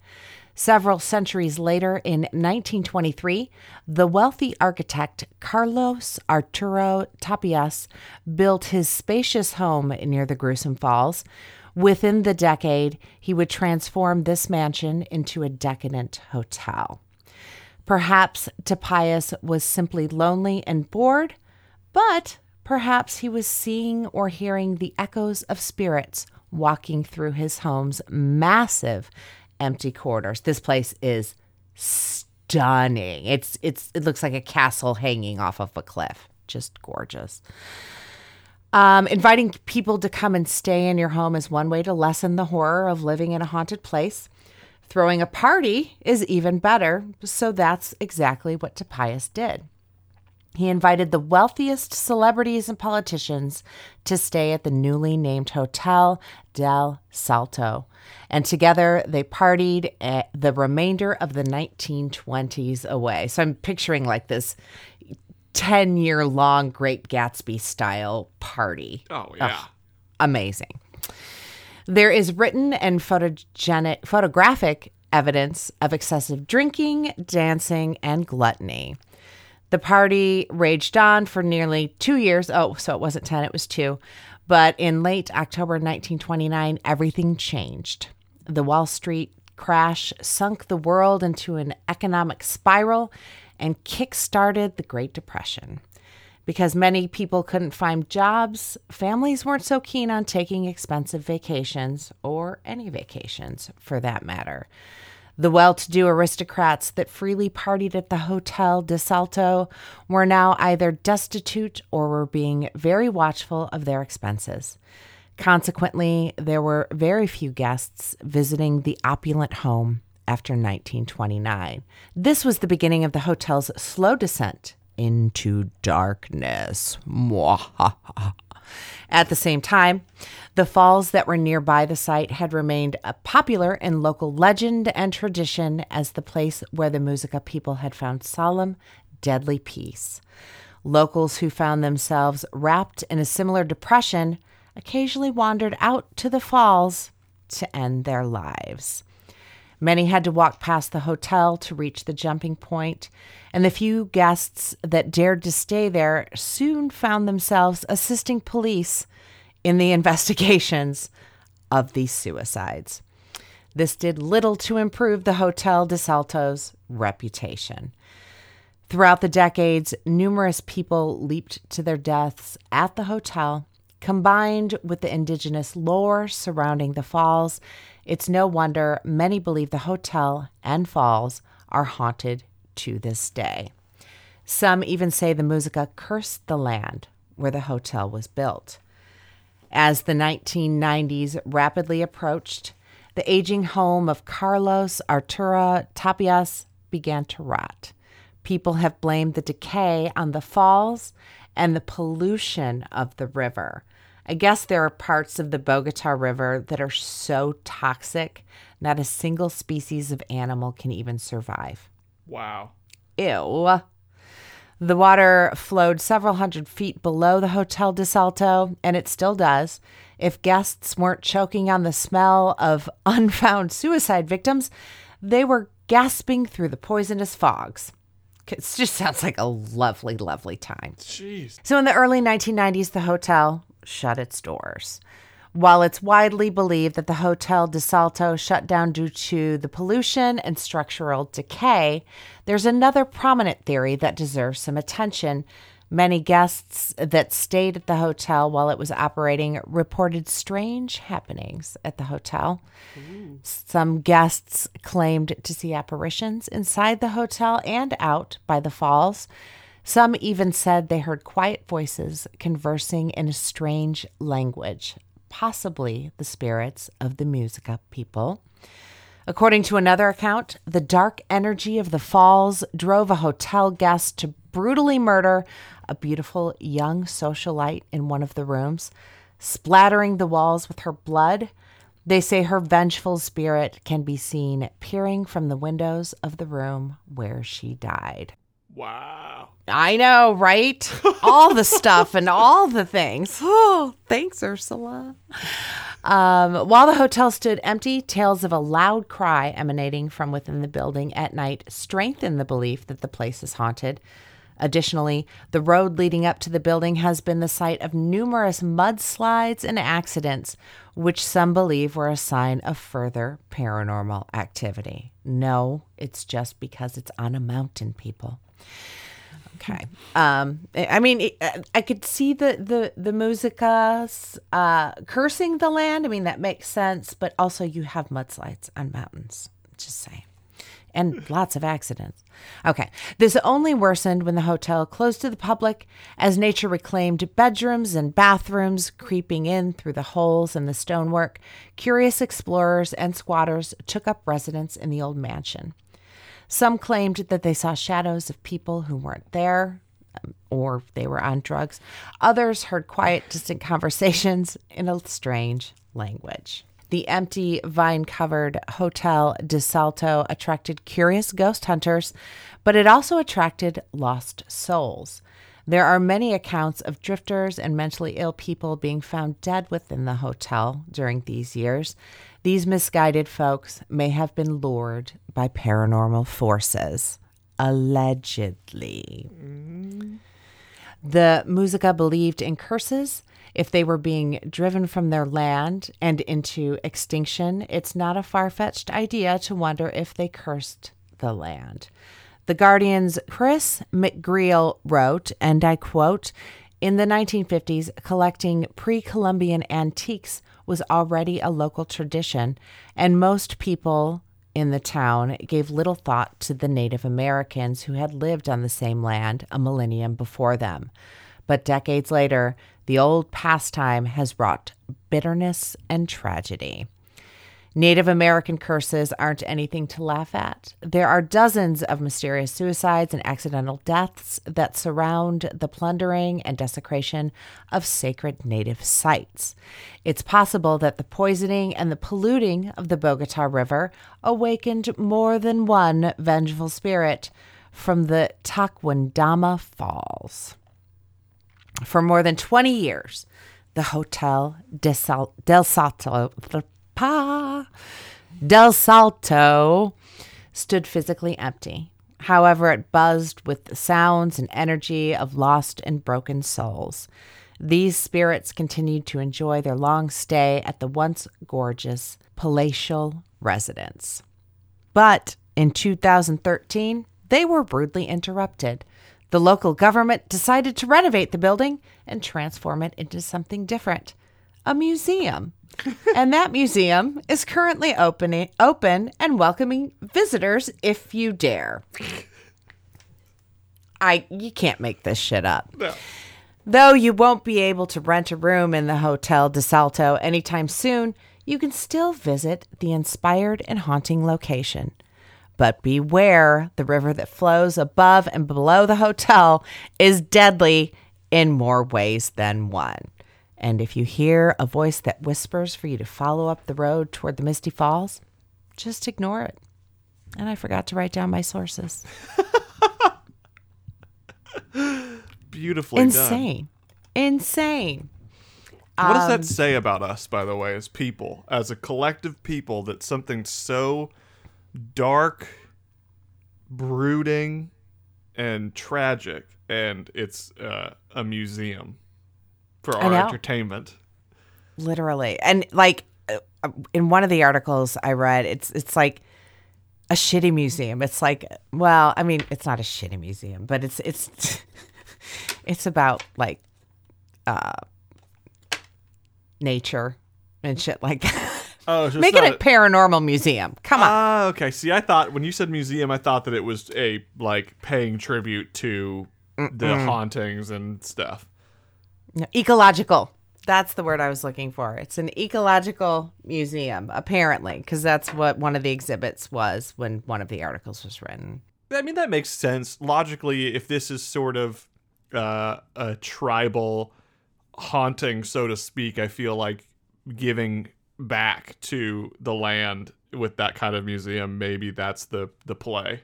Several centuries later, in nineteen twenty-three, the wealthy architect Carlos Arturo Tapias built his spacious home near the gruesome falls. Within the decade, he would transform this mansion into a decadent hotel. Perhaps Tapias was simply lonely and bored, but perhaps he was seeing or hearing the echoes of spirits walking through his home's massive empty corridors. This place is stunning. It's it's it looks like a castle hanging off of a cliff. Just gorgeous. Um, inviting people to come and stay in your home is one way to lessen the horror of living in a haunted place. Throwing a party is even better, so that's exactly what Tapias did. He invited the wealthiest celebrities and politicians to stay at the newly named Hotel del Salto, and together they partied at the remainder of the nineteen twenties away. So I'm picturing like this ten-year-long Great Gatsby-style party. Oh, yeah. Oh, amazing. There is written and photogenic, photographic evidence of excessive drinking, dancing, and gluttony. The party raged on for nearly two years. Oh, so it wasn't ten, it was two. But in late October nineteen twenty-nine, everything changed. The Wall Street crash sunk the world into an economic spiral and kick-started the Great Depression. Because many people couldn't find jobs, families weren't so keen on taking expensive vacations, or any vacations for that matter. The well-to-do aristocrats that freely partied at the Hotel de Salto were now either destitute or were being very watchful of their expenses. Consequently, there were very few guests visiting the opulent home after nineteen twenty-nine. This was the beginning of the hotel's slow descent into darkness. At the same time, the falls that were nearby the site had remained popular in local legend and tradition as the place where the Musica people had found solemn, deadly peace. Locals who found themselves wrapped in a similar depression occasionally wandered out to the falls to end their lives. Many had to walk past the hotel to reach the jumping point, and the few guests that dared to stay there soon found themselves assisting police in the investigations of these suicides. This did little to improve the Hotel de Salto's reputation. Throughout the decades, numerous people leaped to their deaths at the hotel. Combined with the indigenous lore surrounding the falls, it's no wonder many believe the hotel and falls are haunted to this day. Some even say the Musica cursed the land where the hotel was built. As the nineteen nineties rapidly approached, the aging home of Carlos Artura Tapias began to rot. People have blamed the decay on the falls and the pollution of the river. I guess there are parts of the Bogota River that are so toxic, not a single species of animal can even survive. Wow. Ew. The water flowed several hundred feet below the Hotel de Salto, and it still does. If guests weren't choking on the smell of unfound suicide victims, they were gasping through the poisonous fogs. It just sounds like a lovely, lovely time. Jeez. So in the early nineteen nineties, the hotel shut its doors. While it's widely believed that the Hotel de Salto shut down due to the pollution and structural decay, there's another prominent theory that deserves some attention. Many guests that stayed at the hotel while it was operating reported strange happenings at the hotel. Ooh. Some guests claimed to see apparitions inside the hotel and out by the falls. Some even said they heard quiet voices conversing in a strange language, possibly the spirits of the Musica people. According to another account, the dark energy of the falls drove a hotel guest to brutally murder a beautiful young socialite in one of the rooms, splattering the walls with her blood. They say her vengeful spirit can be seen peering from the windows of the room where she died. Wow. I know, right? All the stuff and all the things. Oh, thanks, Ursula. Um, while the hotel stood empty, tales of a loud cry emanating from within the building at night strengthen the belief that the place is haunted. Additionally, the road leading up to the building has been the site of numerous mudslides and accidents, which some believe were a sign of further paranormal activity. No, it's just because it's on a mountain, people. Okay. Um, I mean, I could see the, the, the Musicas uh, cursing the land. I mean, that makes sense. But also you have mudslides on mountains. Just saying. And lots of accidents. Okay. This only worsened when the hotel closed to the public as nature reclaimed bedrooms and bathrooms, creeping in through the holes in the stonework. Curious explorers and squatters took up residence in the old mansion. Some claimed that they saw shadows of people who weren't there, or they were on drugs. Others heard quiet, distant conversations in a strange language. The empty, vine-covered Hotel de Salto attracted curious ghost hunters, but it also attracted lost souls. There are many accounts of drifters and mentally ill people being found dead within the hotel during these years. These misguided folks may have been lured by paranormal forces, allegedly. Mm. The Musica believed in curses. If they were being driven from their land and into extinction, it's not a far-fetched idea to wonder if they cursed the land. The Guardian's Chris McGreal wrote, and I quote, "In the nineteen fifties, collecting pre-Columbian antiques was already a local tradition, and most people in the town gave little thought to the Native Americans who had lived on the same land a millennium before them. But decades later, the old pastime has wrought bitterness and tragedy. Native American curses aren't anything to laugh at. There are dozens of mysterious suicides and accidental deaths that surround the plundering and desecration of sacred Native sites. It's possible that the poisoning and the polluting of the Bogota River awakened more than one vengeful spirit from the Tequendama Falls. For more than twenty years, the Hotel de Sal- Del Salto... Del Salto stood physically empty. However, it buzzed with the sounds and energy of lost and broken souls. These spirits continued to enjoy their long stay at the once gorgeous palatial residence. But in two thousand thirteen, they were rudely interrupted. The local government decided to renovate the building and transform it into something different, a museum. And that museum is currently opening, open and welcoming visitors if you dare." I you can't make this shit up. No. "Though you won't be able to rent a room in the Hotel de Salto anytime soon, you can still visit the inspired and haunting location. But beware, the river that flows above and below the hotel is deadly in more ways than one. And if you hear a voice that whispers for you to follow up the road toward the Misty Falls, just ignore it." And I forgot to write down my sources. Beautifully Insane. done. Insane. What um, does that say about us, by the way, as people, as a collective people, that something so dark, brooding, and tragic, and it's uh, a museum? For our entertainment. Literally. And like in one of the articles I read, it's it's like a shitty museum. It's like, well, I mean, it's not a shitty museum, but it's it's it's about like uh, nature and shit like that. Oh, so make it a paranormal museum. Come on. Ah, uh, okay. See, I thought when you said museum, I thought that it was a like paying tribute to Mm-mm. the hauntings and stuff. No, ecological. That's the word I was looking for. It's an ecological museum, apparently, because that's what one of the exhibits was when one of the articles was written. I mean, that makes sense. Logically, if this is sort of uh, a tribal haunting, so to speak, I feel like giving back to the land with that kind of museum, maybe that's the, the play.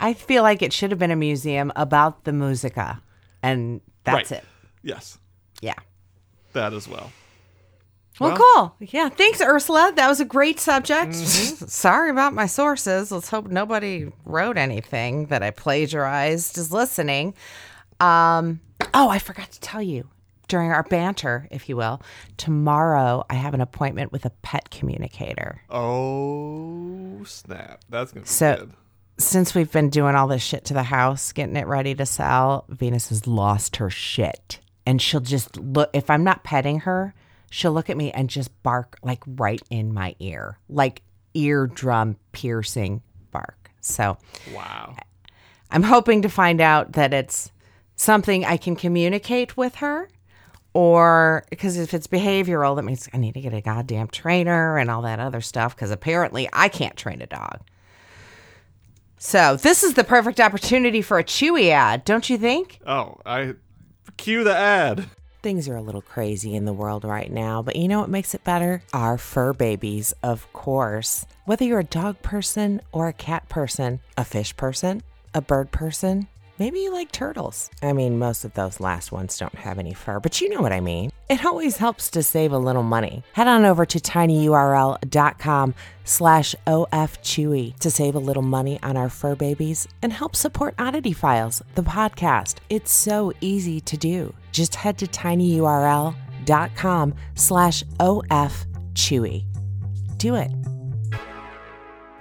I feel like it should have been a museum about the música, and that's right. it. Yes. Yeah. That as well. Well, well, cool. Yeah. Thanks, Ursula. That was a great subject. Mm-hmm. Sorry about my sources. Let's hope nobody wrote anything that I plagiarized is listening. Um, oh, I forgot to tell you during our banter, if you will, tomorrow I have an appointment with a pet communicator. Oh, snap. That's going to be so, good. Since we've been doing all this shit to the house, getting it ready to sell, Venus has lost her shit. And she'll just look, if I'm not petting her, she'll look at me and just bark like right in my ear, like eardrum piercing bark. So, wow. I'm hoping to find out that it's something I can communicate with her, or because if it's behavioral, that means I need to get a goddamn trainer and all that other stuff, because apparently I can't train a dog. So, this is the perfect opportunity for a Chewy ad, don't you think? Oh, I. Cue the ad. Things are a little crazy in the world right now, but you know what makes it better? Our fur babies, of course. Whether you're a dog person or a cat person, a fish person, a bird person, maybe you like turtles. I mean, most of those last ones don't have any fur, but you know what I mean. It always helps to save a little money. Head on over to tinyurl.com slash ofchewy to save a little money on our fur babies and help support Oddity Files, the podcast. It's so easy to do. Just head to tinyurl.com slash ofchewy. Do it.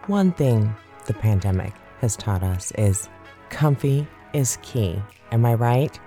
One thing the pandemic has taught us is comfy is key. Am I right?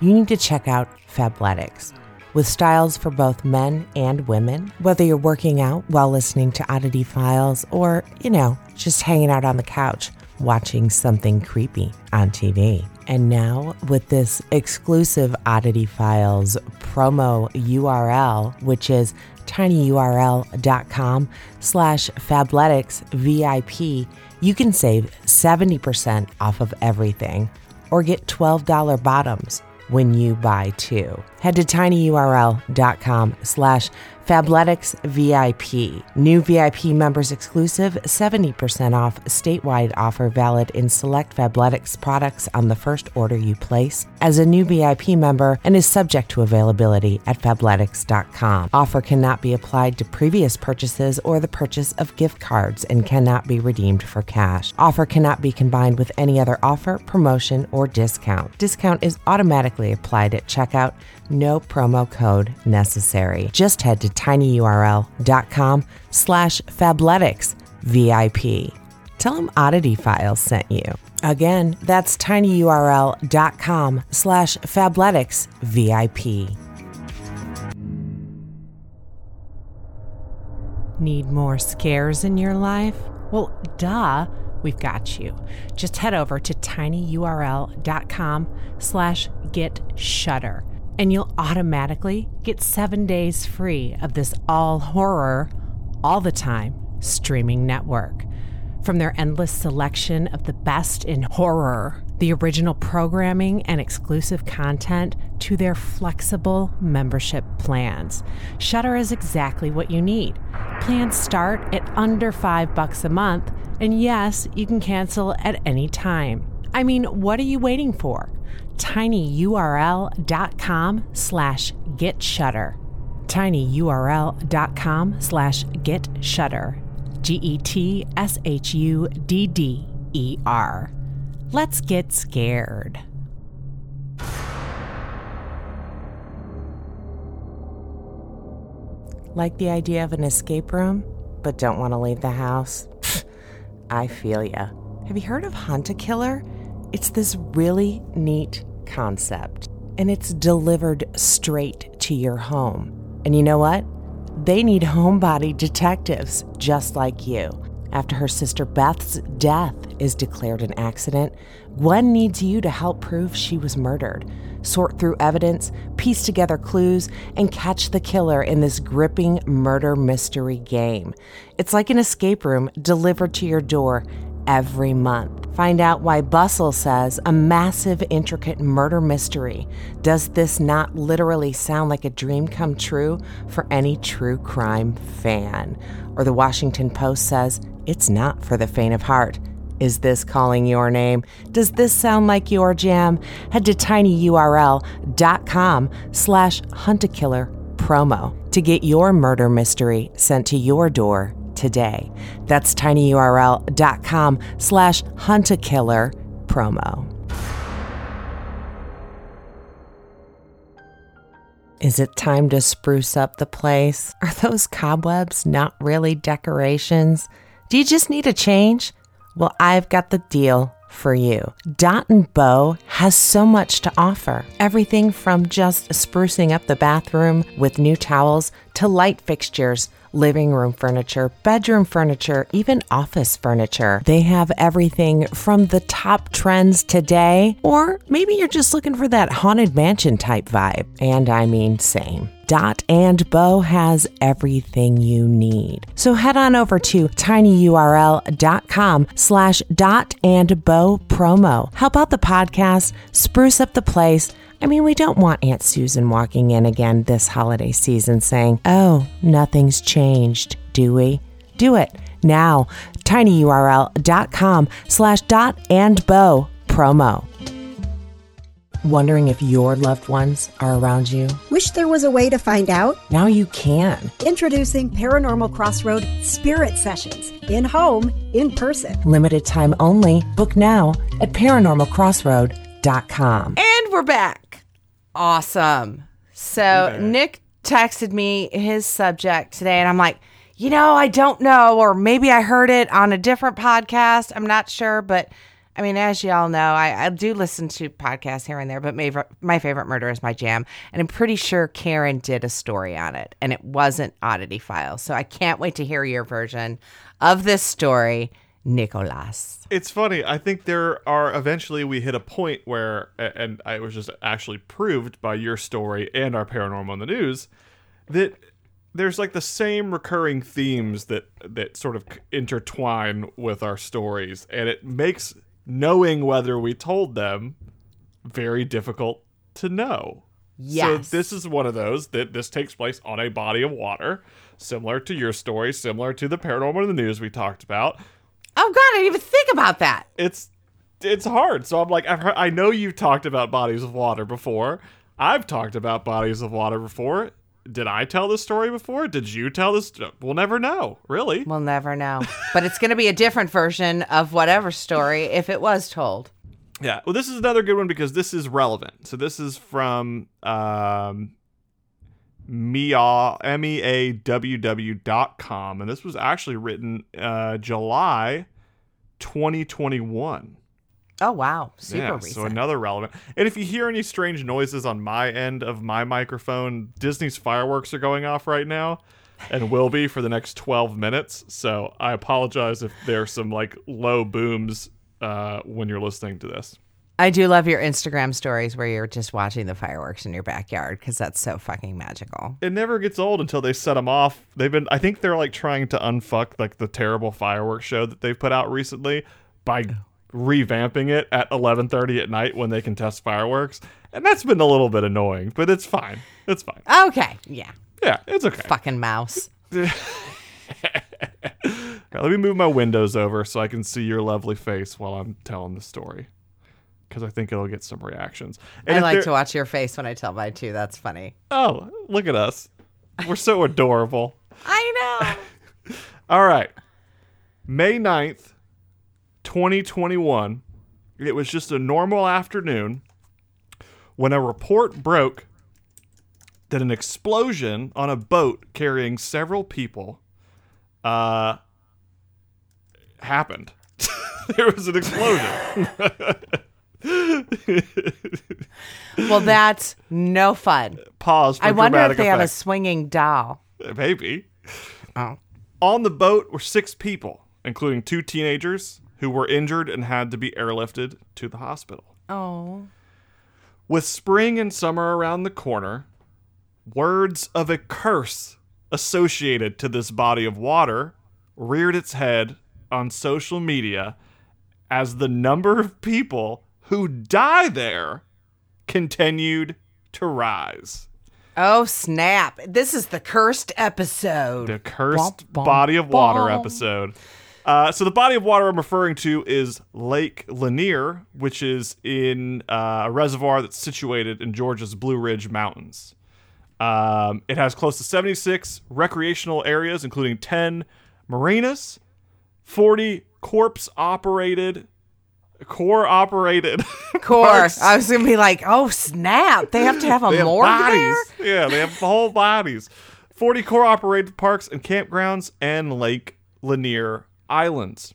You need to check out Fabletics. With styles for both men and women, whether you're working out while listening to Oddity Files or, you know, just hanging out on the couch watching something creepy on T V. And now with this exclusive Oddity Files promo U R L, which is tinyurl.com slash fableticsvip, you can save seventy percent off of everything or get twelve dollars bottoms when you buy two. Head to tinyurl.com slash fableticsvip. New V I P members exclusive, seventy percent off statewide offer valid in select Fabletics products on the first order you place as a new V I P member and is subject to availability at fabletics dot com. Offer cannot be applied to previous purchases or the purchase of gift cards and cannot be redeemed for cash. Offer cannot be combined with any other offer, promotion, or discount. Discount is automatically applied at checkout. No promo code necessary. Just head to tinyurl.com slash fableticsvip. Tell them Oddity Files sent you. Again, that's tinyurl.com slash fableticsvip. Need more scares in your life? Well, duh, we've got you. Just head over to tinyurl.com slash getshutter. And you'll automatically get seven days free of this all horror, all the time streaming network. From their endless selection of the best in horror, the original programming and exclusive content, to their flexible membership plans, Shudder is exactly what you need. Plans start at under five bucks a month, and yes, you can cancel at any time. I mean, what are you waiting for? tinyurl.com slash getshutter. tinyurl.com slash getshutter. G E T S H U D D E R. Let's get scared. Like the idea of an escape room, but don't want to leave the house? I feel ya. Have you heard of Hunt-A-Killer? It's this really neat concept, and it's delivered straight to your home. And you know what? They need homebody detectives just like you. After her sister Beth's death is declared an accident, Gwen needs you to help prove she was murdered, sort through evidence, piece together clues, and catch the killer in this gripping murder mystery game. It's like an escape room delivered to your door every month. Find out why Bustle says a massive, intricate murder mystery. Does this not literally sound like a dream come true for any true crime fan? Or the Washington Post says it's not for the faint of heart. Is this calling your name? Does this sound like your jam? Head to tinyurl.com slash huntakiller promo to get your murder mystery sent to your door today. That's tinyurl.com slash huntakiller promo. Is it time to spruce up the place? Are those cobwebs not really decorations? Do you just need a change? Well, I've got the deal for you. Dot and Bow has so much to offer. Everything from just sprucing up the bathroom with new towels to light fixtures, living room furniture, bedroom furniture, even office furniture. They have everything from the top trends today, or maybe you're just looking for that haunted mansion type vibe. And I mean, same. Dot and Bow has everything you need. So head on over to tinyurl.com slash dot and bow promo. Help out the podcast, spruce up the place. I mean, we don't want Aunt Susan walking in again this holiday season saying, oh, nothing's changed, do we? Do it now. tinyurl.com slash dot and bow promo. Wondering if your loved ones are around you? Wish there was a way to find out? Now you can. Introducing Paranormal Crossroad Spirit Sessions. In home, in person. Limited time only. Book now at paranormal crossroad dot com. And we're back. Awesome. So okay. Nick texted me his subject today, and I'm like, you know, I don't know, or maybe I heard it on a different podcast. I'm not sure, but I mean, as you all know, I, I do listen to podcasts here and there, but my, my Favorite Murder is my jam. And I'm pretty sure Karen did a story on it, and it wasn't Oddity Files. So I can't wait to hear your version of this story, Nicholas. It's funny. I think there are eventually we hit a point where, and it was just actually proved by your story and our Paranormal in the News, that there's like the same recurring themes that, that sort of intertwine with our stories. And it makes knowing whether we told them very difficult to know. Yes. So this is one of those that this takes place on a body of water, similar to your story, similar to the Paranormal in the News we talked about. Oh God, I didn't even think about that. It's it's hard. So I'm like, I've heard, I know you've talked about bodies of water before. I've talked about bodies of water before. Did I tell this story before? Did you tell this? We'll never know, really. We'll never know. But it's going to be a different version of whatever story if it was told. Yeah. Well, this is another good one because this is relevant. So this is from um, meaw dot com, and this was actually written uh, July twenty twenty-one. Oh, wow. Super yeah, recent. So another relevant. And if you hear any strange noises on my end of my microphone, Disney's fireworks are going off right now and will be for the next twelve minutes. So I apologize if there's some like low booms uh, when you're listening to this. I do love your Instagram stories where you're just watching the fireworks in your backyard because that's so fucking magical. It never gets old until they set them off. They've been, I think they're like trying to unfuck like the terrible fireworks show that they've put out recently by revamping it at eleven thirty at night when they can test fireworks, and that's been a little bit annoying, but it's fine. It's fine. Okay. Yeah. Yeah, it's okay. Fucking mouse. Let me move my windows over so I can see your lovely face while I'm telling the story, because I think it'll get some reactions. And I like there... to watch your face when I tell mine too. That's funny. Oh, look at us. We're so adorable. I know. All right. May ninth, twenty twenty-one, it was just a normal afternoon when a report broke that an explosion on a boat carrying several people uh, happened. There was an explosion. Well, that's no fun. Pause for I wonder if they effect. Have a swinging doll. Maybe. Oh. On the boat were six people, including two teenagers, who were injured and had to be airlifted to the hospital. Oh. With spring and summer around the corner, words of a curse associated to this body of water reared its head on social media as the number of people who die there continued to rise. Oh, snap. This is the cursed episode. The cursed bom, bom, body of water bom. episode. Uh, so the body of water I'm referring to is Lake Lanier, which is in uh, a reservoir that's situated in Georgia's Blue Ridge Mountains. Um, it has close to seventy-six recreational areas, including ten marinas, forty corpse-operated, core-operated Core. Parks. I was going to be like, oh, snap. They have to have a they morgue have bodies. There? Yeah, they have whole bodies. forty core-operated parks and campgrounds and Lake Lanier Islands.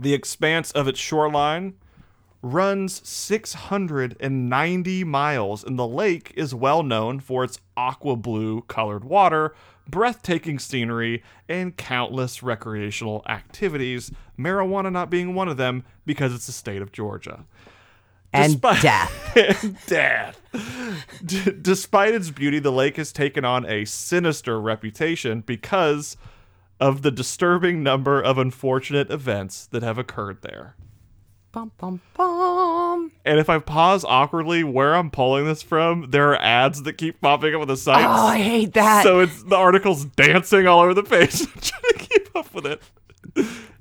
The expanse of its shoreline runs six hundred ninety miles, and the lake is well known for its aqua blue colored water, breathtaking scenery, and countless recreational activities, marijuana not being one of them because it's the state of Georgia. And Despi- death. and death. D- despite its beauty, the lake has taken on a sinister reputation because of the disturbing number of unfortunate events that have occurred there. Bum, bum, bum. And if I pause awkwardly where I'm pulling this from, there are ads that keep popping up on the site. Oh, I hate that. So it's the article's dancing all over the page. I'm trying to keep up with it.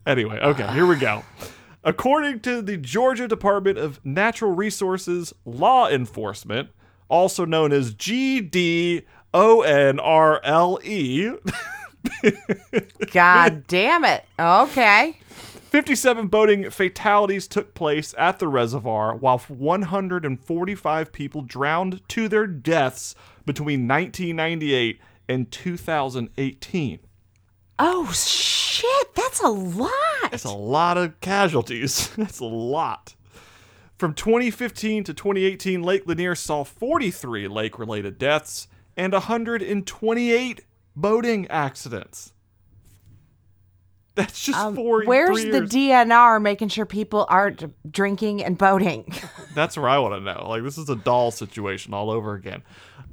Anyway, okay, here we go. According to the Georgia Department of Natural Resources Law Enforcement, also known as G D O N R L E... God damn it. Okay. fifty-seven boating fatalities took place at the reservoir, while one hundred forty-five people drowned to their deaths between nineteen ninety-eight and two thousand eighteen. Oh, shit. That's a lot. That's a lot of casualties. That's a lot. From twenty fifteen to twenty eighteen, Lake Lanier saw forty-three lake-related deaths and one hundred twenty-eight boating accidents. That's just um, four where's three years. The D N R making sure people aren't drinking and boating? That's where I want to know. Like, this is a doll situation all over again.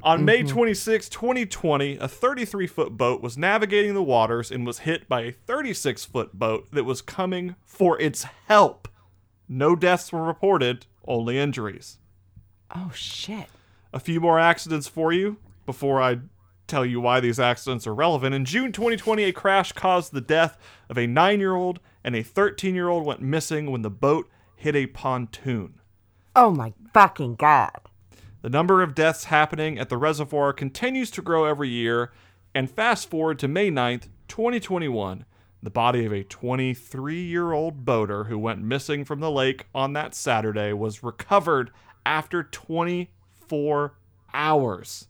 On mm-hmm. May twenty-sixth, twenty twenty, a thirty-three foot boat was navigating the waters and was hit by a thirty-six foot boat that was coming for its help. No deaths were reported, only injuries. Oh, shit. A few more accidents for you before I tell you why these accidents are relevant. In June twenty twenty, a crash caused the death of a nine-year-old and a thirteen-year-old went missing when the boat hit a pontoon. Oh my fucking God. The number of deaths happening at the reservoir continues to grow every year, and fast forward to May ninth, twenty twenty-one, the body of a twenty-three-year-old boater who went missing from the lake on that Saturday was recovered after twenty-four hours.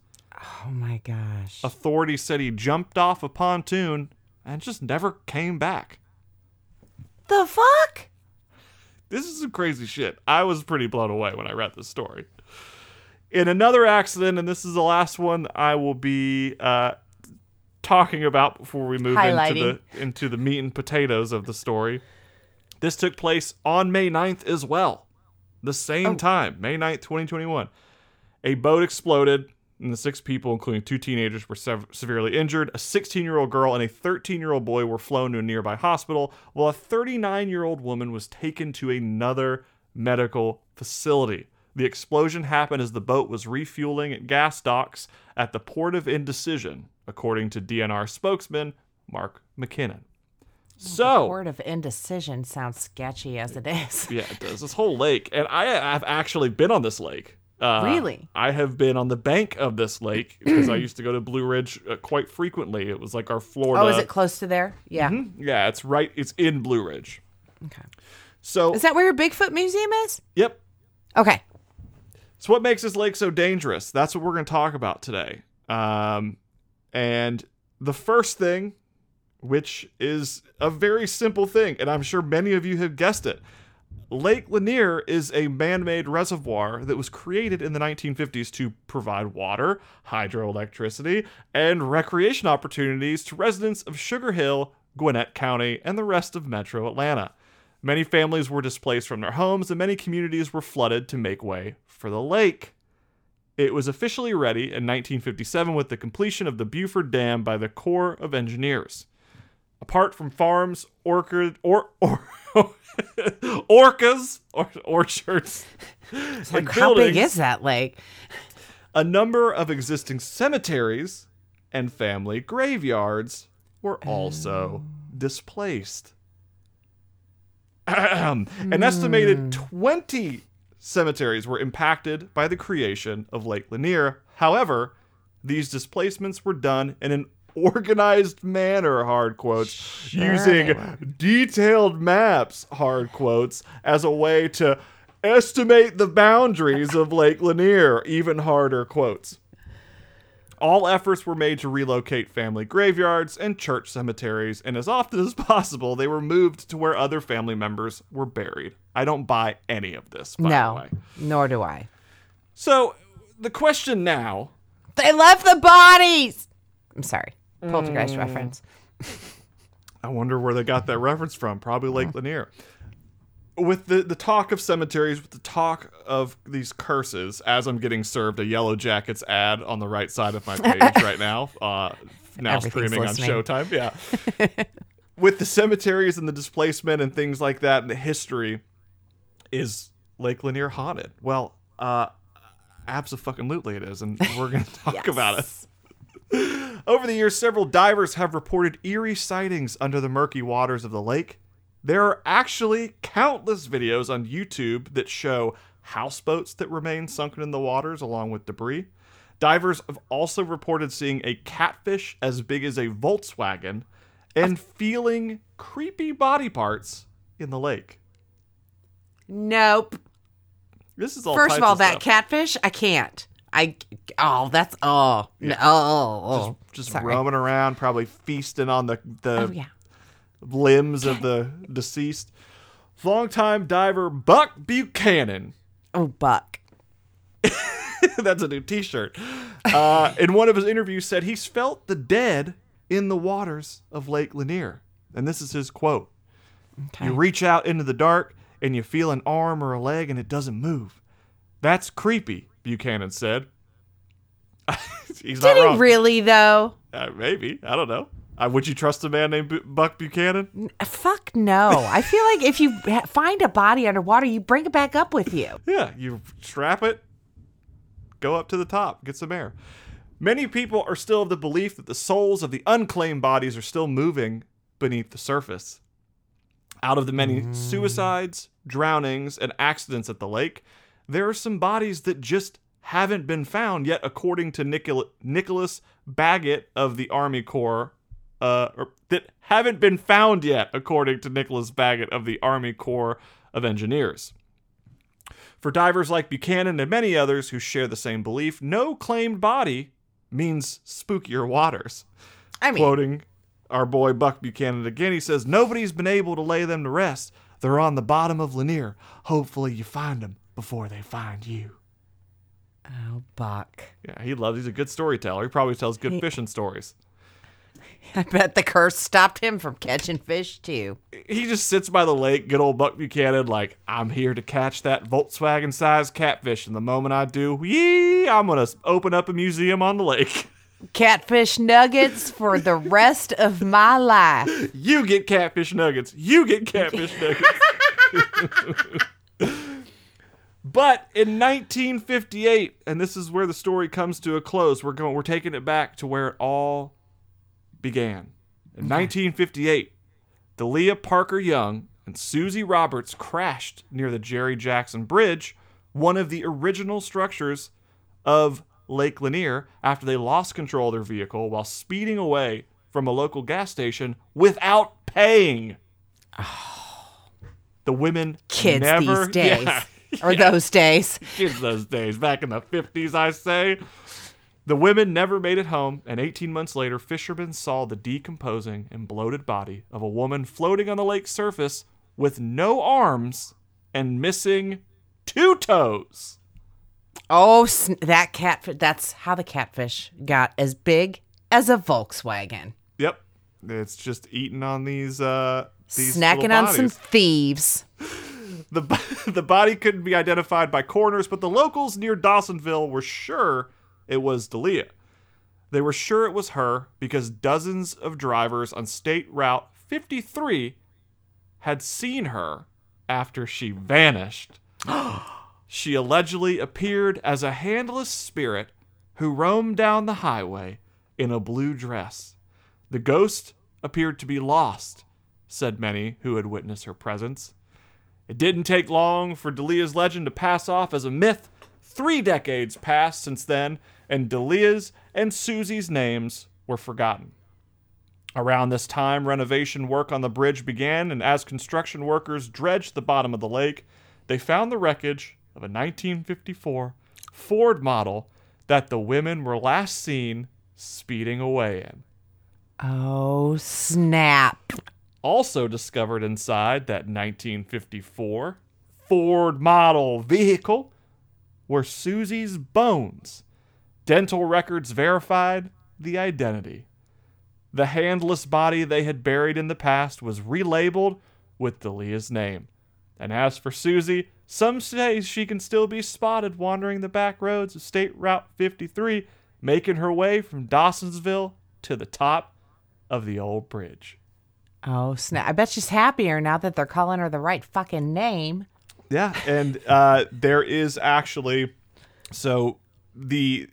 Oh my gosh. Authorities said he jumped off a pontoon and just never came back. The fuck? This is some crazy shit. I was pretty blown away when I read this story. In another accident, and this is the last one I will be uh, talking about before we move into the, into the meat and potatoes of the story. This took place on May ninth as well. The same oh. time, May ninth, twenty twenty-one. A boat exploded, and the six people, including two teenagers, were sev- severely injured. A sixteen-year-old girl and a thirteen-year-old boy were flown to a nearby hospital, while a thirty-nine-year-old woman was taken to another medical facility. The explosion happened as the boat was refueling at gas docks at the Port of Indecision, according to D N R spokesman Mark McKinnon. So, the word of indecision sounds sketchy as it is. Yeah, it does. This whole lake. And I, I've actually been on this lake. Uh, really? I have been on the bank of this lake because I used to go to Blue Ridge uh, quite frequently. It was like our Florida. Oh, is it close to there? Yeah. Mm-hmm. Yeah, it's right. It's in Blue Ridge. Okay. So, is that where your Bigfoot museum is? Yep. Okay. So what makes this lake so dangerous? That's what we're going to talk about today. Um, and the first thing, which is a very simple thing, and I'm sure many of you have guessed it. Lake Lanier is a man-made reservoir that was created in the nineteen fifties to provide water, hydroelectricity, and recreation opportunities to residents of Sugar Hill, Gwinnett County, and the rest of metro Atlanta. Many families were displaced from their homes, and many communities were flooded to make way for the lake. It was officially ready in nineteen fifty-seven with the completion of the Buford Dam by the Corps of Engineers. Apart from farms, orchard, or, or, orcas, or, orchards, it's like, and how buildings, big is that lake? A number of existing cemeteries and family graveyards were also oh. displaced. An estimated twenty cemeteries were impacted by the creation of Lake Lanier. However, these displacements were done in an organized manner, hard quotes, sure. using detailed maps, hard quotes, as a way to estimate the boundaries of Lake Lanier, even harder quotes. All efforts were made to relocate family graveyards and church cemeteries, and as often as possible, they were moved to where other family members were buried. I don't buy any of this, by no, the way. No, nor do I. So, the question now... They left the bodies! I'm sorry. Poltergeist mm. reference. I wonder where they got that reference from. Probably Lake mm. Lanier. With the, the talk of cemeteries, with the talk of these curses, as I'm getting served a Yellow Jackets ad on the right side of my page right now, uh, now streaming on Showtime, yeah. With the cemeteries and the displacement and things like that and the history, is Lake Lanier haunted? Well, uh, abso-fucking-lutely it is, and we're going to talk yes. about it. Over the years, several divers have reported eerie sightings under the murky waters of the lake. There are actually countless videos on YouTube that show houseboats that remain sunken in the waters along with debris. Divers have also reported seeing a catfish as big as a Volkswagen and feeling creepy body parts in the lake. Nope. This is all. First of all, that catfish, I can't. I oh that's oh yeah. no oh, oh. just, just roaming around, probably feasting on the the oh, yeah. limbs of the deceased. Longtime diver Buck Buchanan. Oh, Buck. That's a new T-shirt. Uh, in one of his interviews, said he's felt the dead in the waters of Lake Lanier, and this is his quote: okay. "You reach out into the dark and you feel an arm or a leg, and it doesn't move. That's creepy," Buchanan said. He's not Did wrong. He really, though? Uh, maybe. I don't know. Uh, would you trust a man named B- Buck Buchanan? Fuck no. I feel like if you ha- find a body underwater, you bring it back up with you. Yeah, you strap it, go up to the top, get some air. Many people are still of the belief that the souls of the unclaimed bodies are still moving beneath the surface. Out of the many mm. suicides, drownings, and accidents at the lake, there are some bodies that just haven't been found yet, according to Nicola- Nicholas Baggett of the Army Corps. Uh, or, that haven't been found yet, according to Nicholas Baggett of the Army Corps of Engineers. For divers like Buchanan and many others who share the same belief, no claimed body means spookier waters. I mean, quoting our boy Buck Buchanan again, he says, "Nobody's been able to lay them to rest. They're on the bottom of Lanier. Hopefully you find them before they find you." Oh, Buck. Yeah, he loves, he's a good storyteller. He probably tells good he- fishing stories. I bet the curse stopped him from catching fish, too. He just sits by the lake, good old Buck Buchanan, like, "I'm here to catch that Volkswagen-sized catfish, and the moment I do, yee, I'm going to open up a museum on the lake. Catfish nuggets for the rest of my life. You get catfish nuggets. You get catfish nuggets." But in nineteen fifty-eight, and this is where the story comes to a close, we're going, we're taking it back to where it all began. In nineteen fifty-eight, Delia Parker Young and Susie Roberts crashed near the Jerry Jackson Bridge, one of the original structures of Lake Lanier, after they lost control of their vehicle while speeding away from a local gas station without paying. Oh. The women Kids never, these days. Yeah, or yeah. those days. Kids those days. Back in the fifties, I say. The women never made it home, and eighteen months later, fishermen saw the decomposing and bloated body of a woman floating on the lake's surface with no arms and missing two toes. Oh, that catfish. That's how the catfish got as big as a Volkswagen. Yep. It's just eating on these, uh, these snacking on some thieves. The, the body couldn't be identified by coroners, but the locals near Dawsonville were sure it was Delia. They were sure it was her because dozens of drivers on State Route fifty-three had seen her after she vanished. She allegedly appeared as a handless spirit who roamed down the highway in a blue dress. The ghost appeared to be lost, said many who had witnessed her presence. It didn't take long for Delia's legend to pass off as a myth. Three decades passed since then, and Delia's and Susie's names were forgotten. Around this time, renovation work on the bridge began, and as construction workers dredged the bottom of the lake, they found the wreckage of a nineteen fifty-four Ford model that the women were last seen speeding away in. Oh, snap. Also discovered inside that nineteen fifty-four Ford model vehicle were Susie's bones. Dental records verified the identity. The handless body they had buried in the past was relabeled with Delia's name. And as for Susie, some say she can still be spotted wandering the back roads of State Route fifty-three, making her way from Dawsonville to the top of the old bridge. Oh, snap. I bet she's happier now that they're calling her the right fucking name. Yeah, and uh, there is actually, so the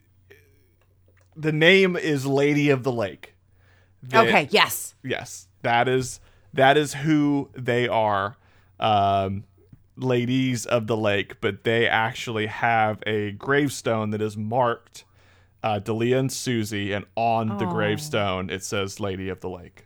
the name is Lady of the Lake. They, okay. Yes. Yes, that is that is who they are, um, Ladies of the Lake. But they actually have a gravestone that is marked uh, Delia and Susie, and on oh. the gravestone it says Lady of the Lake.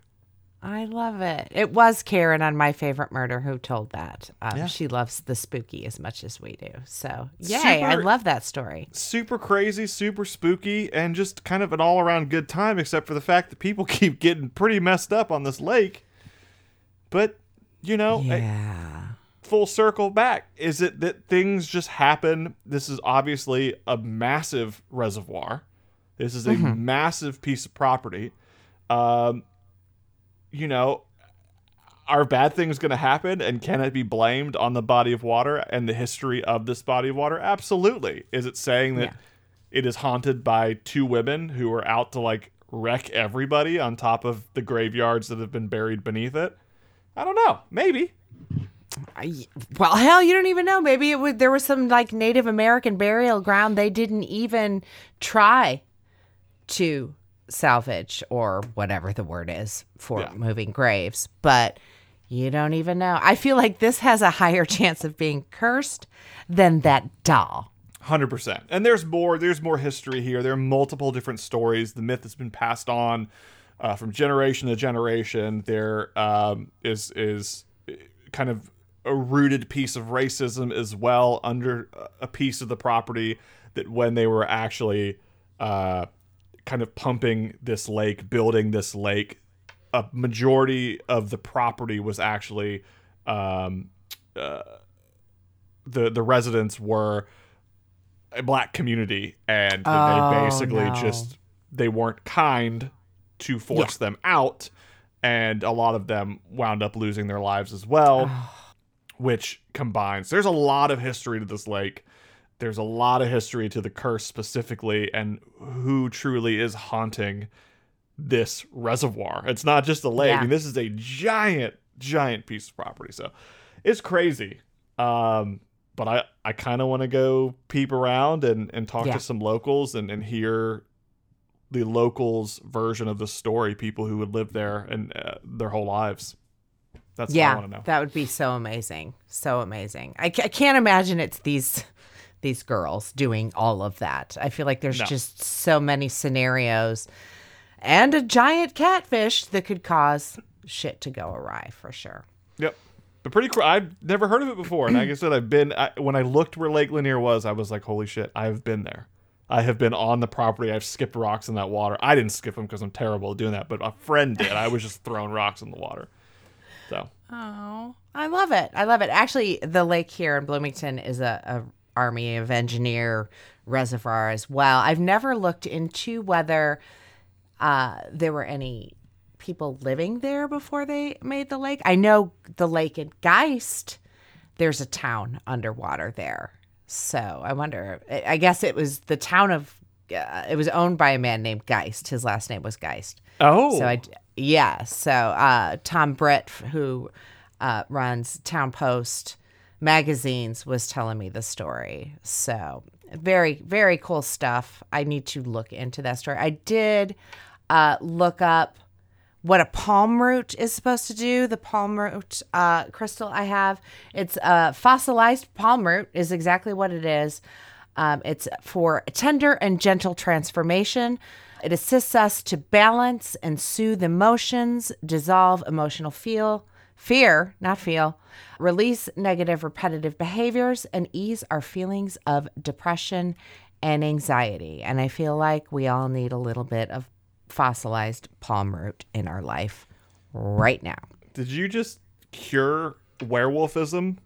I love it. It was Karen on My Favorite Murder who told that. Um, yeah. She loves the spooky as much as we do. So, yay, super, I love that story. Super crazy, super spooky, and just kind of an all-around good time, except for the fact that people keep getting pretty messed up on this lake. But, you know, yeah. a, full circle back. Is it that things just happen? This is obviously a massive reservoir. This is a mm-hmm. massive piece of property. Um... You know, are bad things going to happen, and can it be blamed on the body of water and the history of this body of water? Absolutely. Is it saying that yeah. it is haunted by two women who are out to, like, wreck everybody on top of the graveyards that have been buried beneath it? I don't know. Maybe. I, well, hell, you don't even know. Maybe it would, there was some, like, Native American burial ground they didn't even try to salvage or whatever the word is for yeah. moving graves, but you don't even know. I feel like this has a higher chance of being cursed than that doll. one hundred percent. And there's more, there's more history here. There are multiple different stories. The myth has been passed on uh, from generation to generation. There um, is, is kind of a rooted piece of racism as well under a piece of the property that when they were actually uh, kind of pumping this lake, building this lake, a majority of the property was actually um, uh, the the residents were a black community, and oh, they basically no. just they weren't kind to force yeah. them out, and a lot of them wound up losing their lives as well, which combines. There's a lot of history to this lake. There's a lot of history to the curse specifically, and who truly is haunting this reservoir. It's not just a lake. Yeah. I mean, this is a giant, giant piece of property. So it's crazy. Um, but I, I kind of want to go peep around and, and talk yeah. to some locals and, and hear the locals' version of the story, people who would live there and uh, their whole lives. That's yeah, what I want to know. That would be so amazing. So amazing. I, c- I can't imagine it's these... these girls doing all of that. I feel like there's no. just so many scenarios and a giant catfish that could cause shit to go awry for sure. Yep. But pretty cool. I've never heard of it before. And like I said, I've been, I, when I looked where Lake Lanier was, I was like, holy shit, I've been there. I have been on the property. I've skipped rocks in that water. I didn't skip them because I'm terrible at doing that, but a friend did. I was just throwing rocks in the water. So. Oh, I love it. I love it. Actually, the lake here in Bloomington is a, a Army of Engineer reservoir as well. I've never looked into whether uh, there were any people living there before they made the lake. I know the lake in Geist, there's a town underwater there. So I wonder, I guess it was the town of, uh, it was owned by a man named Geist. His last name was Geist. Oh. So I, yeah. So uh, Tom Britt, who uh, runs Town Post Magazines, was telling me the story. So very, very cool stuff. I need to look into that story. I did uh, look up what a palm root is supposed to do. The palm root uh, crystal I have, it's a uh, fossilized palm root is exactly what it is. Um, it's for tender and gentle transformation. It assists us to balance and soothe emotions, dissolve emotional feel, fear, not feel, release negative repetitive behaviors, and ease our feelings of depression and anxiety. And I feel like we all need a little bit of fossilized palm root in our life right now. Did you just cure werewolfism?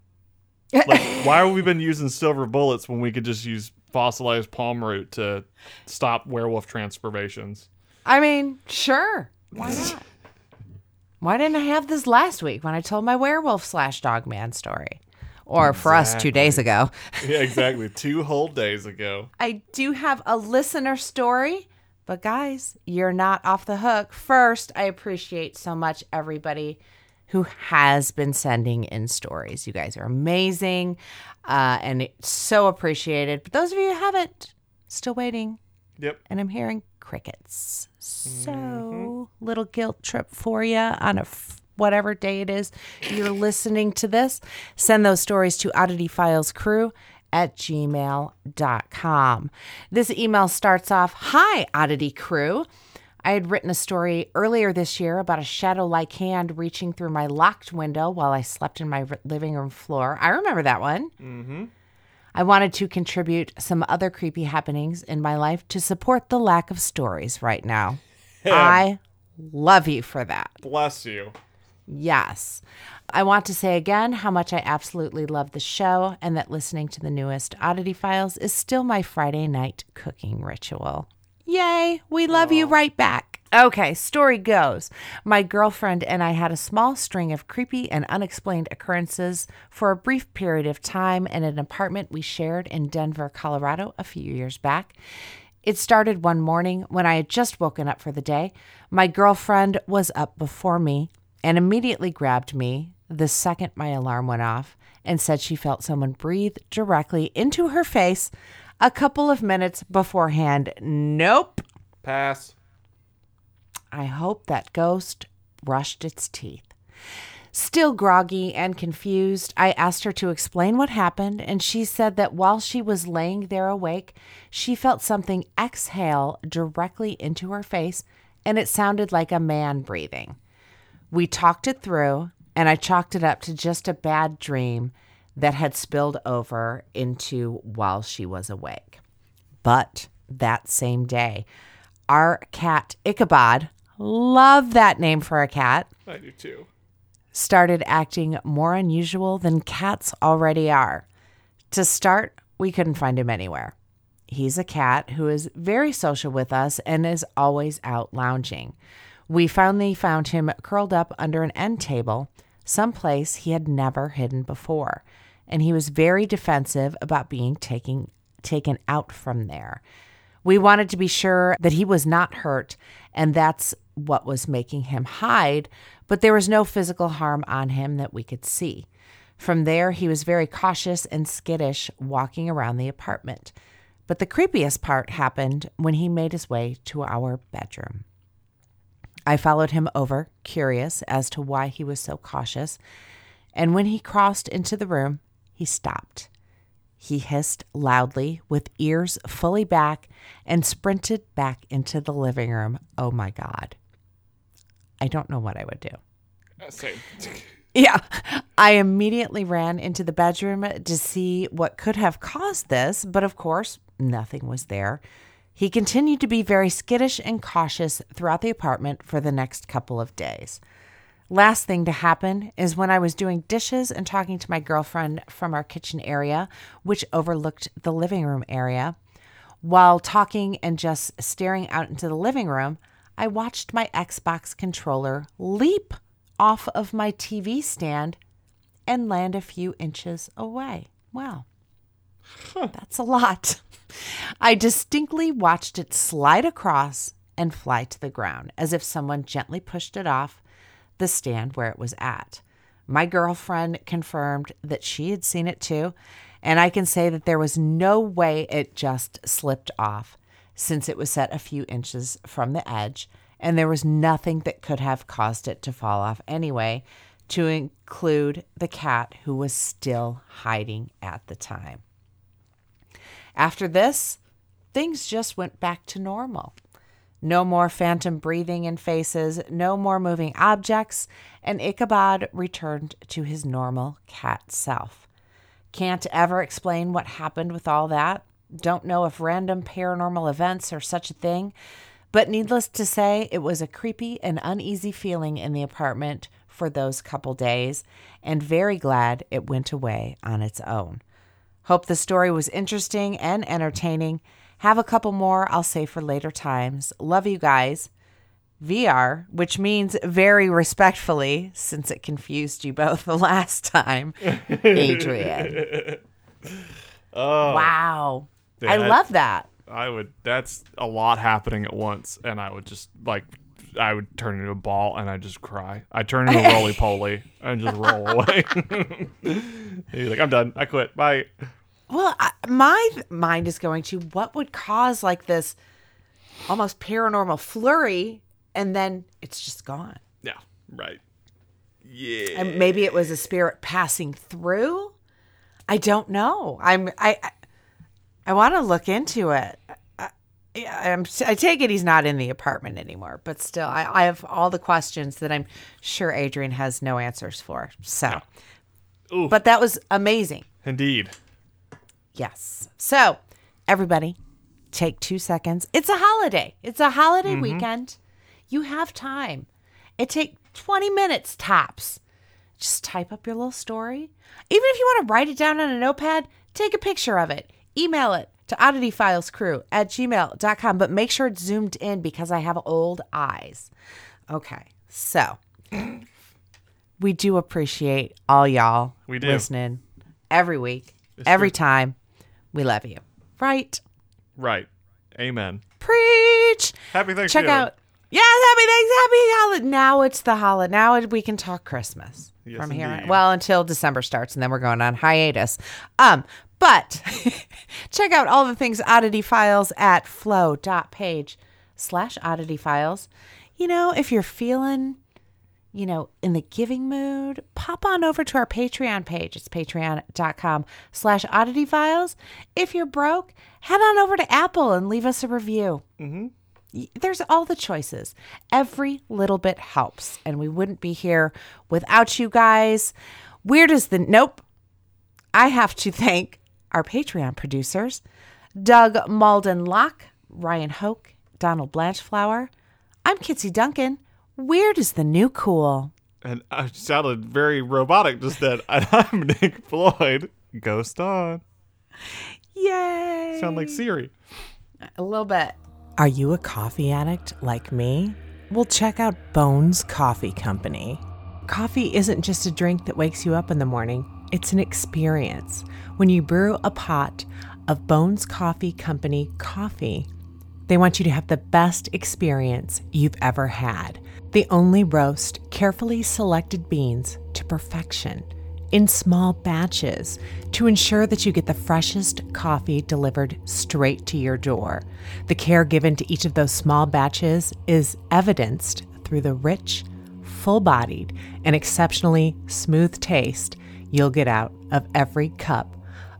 Like, why have we been using silver bullets when we could just use fossilized palm root to stop werewolf transformations? I mean, sure. Why not? Why didn't I have this last week when I told my werewolf slash dog man story? Or exactly. for us, two days ago. Yeah, exactly. Two whole days ago. I do have a listener story, but guys, you're not off the hook. First, I appreciate so much everybody who has been sending in stories. You guys are amazing uh, and it's so appreciated. But those of you who haven't, still waiting. Yep. And I'm hearing crickets. So, mm-hmm. little guilt trip for you on a f- whatever day it is you're listening to this. Send those stories to oddityfilescrew at gmail dot com. This email starts off, Hi, Oddity Crew. I had written a story earlier this year about a shadow-like hand reaching through my locked window while I slept in my living room floor. I remember that one. Mm-hmm. I wanted to contribute some other creepy happenings in my life to support the lack of stories right now. Yeah. I love you for that. Bless you. Yes. I want to say again how much I absolutely love the show and that listening to the newest Oddity Files is still my Friday night cooking ritual. Yay. We love Aww. You right back. Okay. Story goes. My girlfriend and I had a small string of creepy and unexplained occurrences for a brief period of time in an apartment we shared in Denver, Colorado a few years back. It started one morning when I had just woken up for the day. My girlfriend was up before me and immediately grabbed me the second my alarm went off and said she felt someone breathe directly into her face a couple of minutes beforehand. Nope. Pass. I hope that ghost brushed its teeth. Still groggy and confused, I asked her to explain what happened, and she said that while she was laying there awake, she felt something exhale directly into her face, and it sounded like a man breathing. We talked it through, and I chalked it up to just a bad dream that had spilled over into while she was awake. But that same day, our cat Ichabod, love that name for a cat. I do too. Started acting more unusual than cats already are. To start, we couldn't find him anywhere. He's a cat who is very social with us and is always out lounging. We finally found him curled up under an end table, someplace he had never hidden before, and he was very defensive about being taken taken out from there. We wanted to be sure that he was not hurt, and that's what was making him hide, but there was no physical harm on him that we could see. From there, he was very cautious and skittish walking around the apartment. But the creepiest part happened when he made his way to our bedroom. I followed him over, curious as to why he was so cautious, and when he crossed into the room, he stopped. He hissed loudly with ears fully back and sprinted back into the living room. Oh, my God. I don't know what I would do. Uh, same. Yeah. I immediately ran into the bedroom to see what could have caused this, but of course, nothing was there. He continued to be very skittish and cautious throughout the apartment for the next couple of days. Last thing to happen is when I was doing dishes and talking to my girlfriend from our kitchen area, which overlooked the living room area. While talking and just staring out into the living room, I watched my Xbox controller leap off of my T V stand and land a few inches away. Wow. Huh. That's a lot. I distinctly watched it slide across and fly to the ground, as if someone gently pushed it off the stand where it was at. My girlfriend confirmed that she had seen it too, and I can say that there was no way it just slipped off, since it was set a few inches from the edge, and there was nothing that could have caused it to fall off anyway, to include the cat who was still hiding at the time. After this, things just went back to normal. No more phantom breathing in faces, no more moving objects, and Ichabod returned to his normal cat self. Can't ever explain what happened with all that. Don't know if random paranormal events are such a thing, but needless to say, it was a creepy and uneasy feeling in the apartment for those couple days, and very glad it went away on its own. Hope the story was interesting and entertaining. Have a couple more I'll save for later times. Love you guys. V R, which means very respectfully, since it confused you both the last time, Adrian. Oh, wow. Yeah, I love that. I would, that's a lot happening at once. And I would just like, I would turn into a ball and I just cry. I turn into roly poly and just roll away. He's like, I'm done. I quit. Bye. Well, I, my mind is going to what would cause like this almost paranormal flurry, and then it's just gone. Yeah. Right. Yeah. And maybe it was a spirit passing through. I don't know. I'm. I. I, I want to look into it. I, Yeah, I'm, I take it he's not in the apartment anymore, but still, I, I have all the questions that I'm sure Adrian has no answers for. So, no. But that was amazing. Indeed. Yes. So, everybody, take two seconds. It's a holiday. It's a holiday mm-hmm. weekend. You have time. It takes twenty minutes tops. Just type up your little story. Even if you want to write it down on a notepad, take a picture of it. Email it to oddity files crew at gmail dot com, but make sure it's zoomed in because I have old eyes. Okay, so we do appreciate all y'all we do. listening every week, it's every good. time. We love you. Right? Right. Amen. Preach. Happy Thanksgiving. Check out. Yes, happy Thanksgiving. Happy holiday. Now it's the holiday. Now we can talk Christmas yes, from indeed. here. Well, until December starts, and then we're going on hiatus. Um. But check out all the things Oddity Files at flow.page slash Oddity Files. You know, if you're feeling, you know, in the giving mood, pop on over to our Patreon page. It's patreon.com slash Oddity Files. If you're broke, head on over to Apple and leave us a review. Mm-hmm. There's all the choices. Every little bit helps. And we wouldn't be here without you guys. Weird as the... Nope. I have to thank our Patreon producers, Doug Malden-Locke, Ryan Hoke, Donald Blanchflower. I'm Kitsy Duncan. Weird is the new cool. And I sounded very robotic just then. And I'm Nick Floyd. Ghost on. Yay. Sound like Siri. A little bit. Are you a coffee addict like me? Well, check out Bones Coffee Company. Coffee isn't just a drink that wakes you up in the morning. It's an experience. When you brew a pot of Bones Coffee Company coffee, they want you to have the best experience you've ever had. They only roast carefully selected beans to perfection in small batches to ensure that you get the freshest coffee delivered straight to your door. The care given to each of those small batches is evidenced through the rich, full-bodied, and exceptionally smooth taste you'll get out of every cup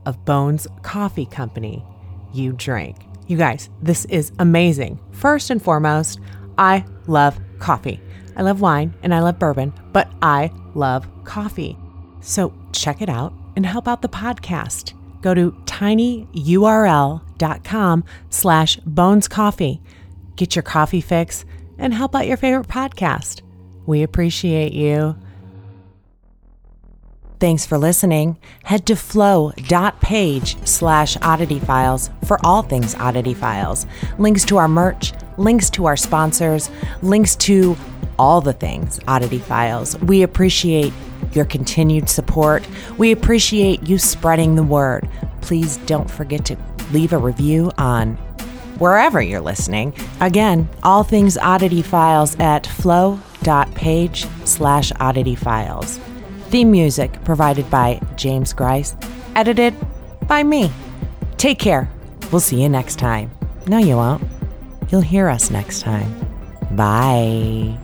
of Bones Coffee Company you drink. You guys, this is amazing. First and foremost, I love coffee. I love wine and I love bourbon, but I love coffee. So check it out and help out the podcast. Go to tinyurl.com slash Bones Coffee. Get your coffee fix and help out your favorite podcast. We appreciate you. Thanks for listening. Head to flow.page slash Oddity Files for all things Oddity Files. Links to our merch, links to our sponsors, links to all the things Oddity Files. We appreciate your continued support. We appreciate you spreading the word. Please don't forget to leave a review on wherever you're listening. Again, all things Oddity Files at flow.page slash Oddity Files. Theme music provided by James Grice, edited by me. Take care. We'll see you next time. No, you won't. You'll hear us next time. Bye.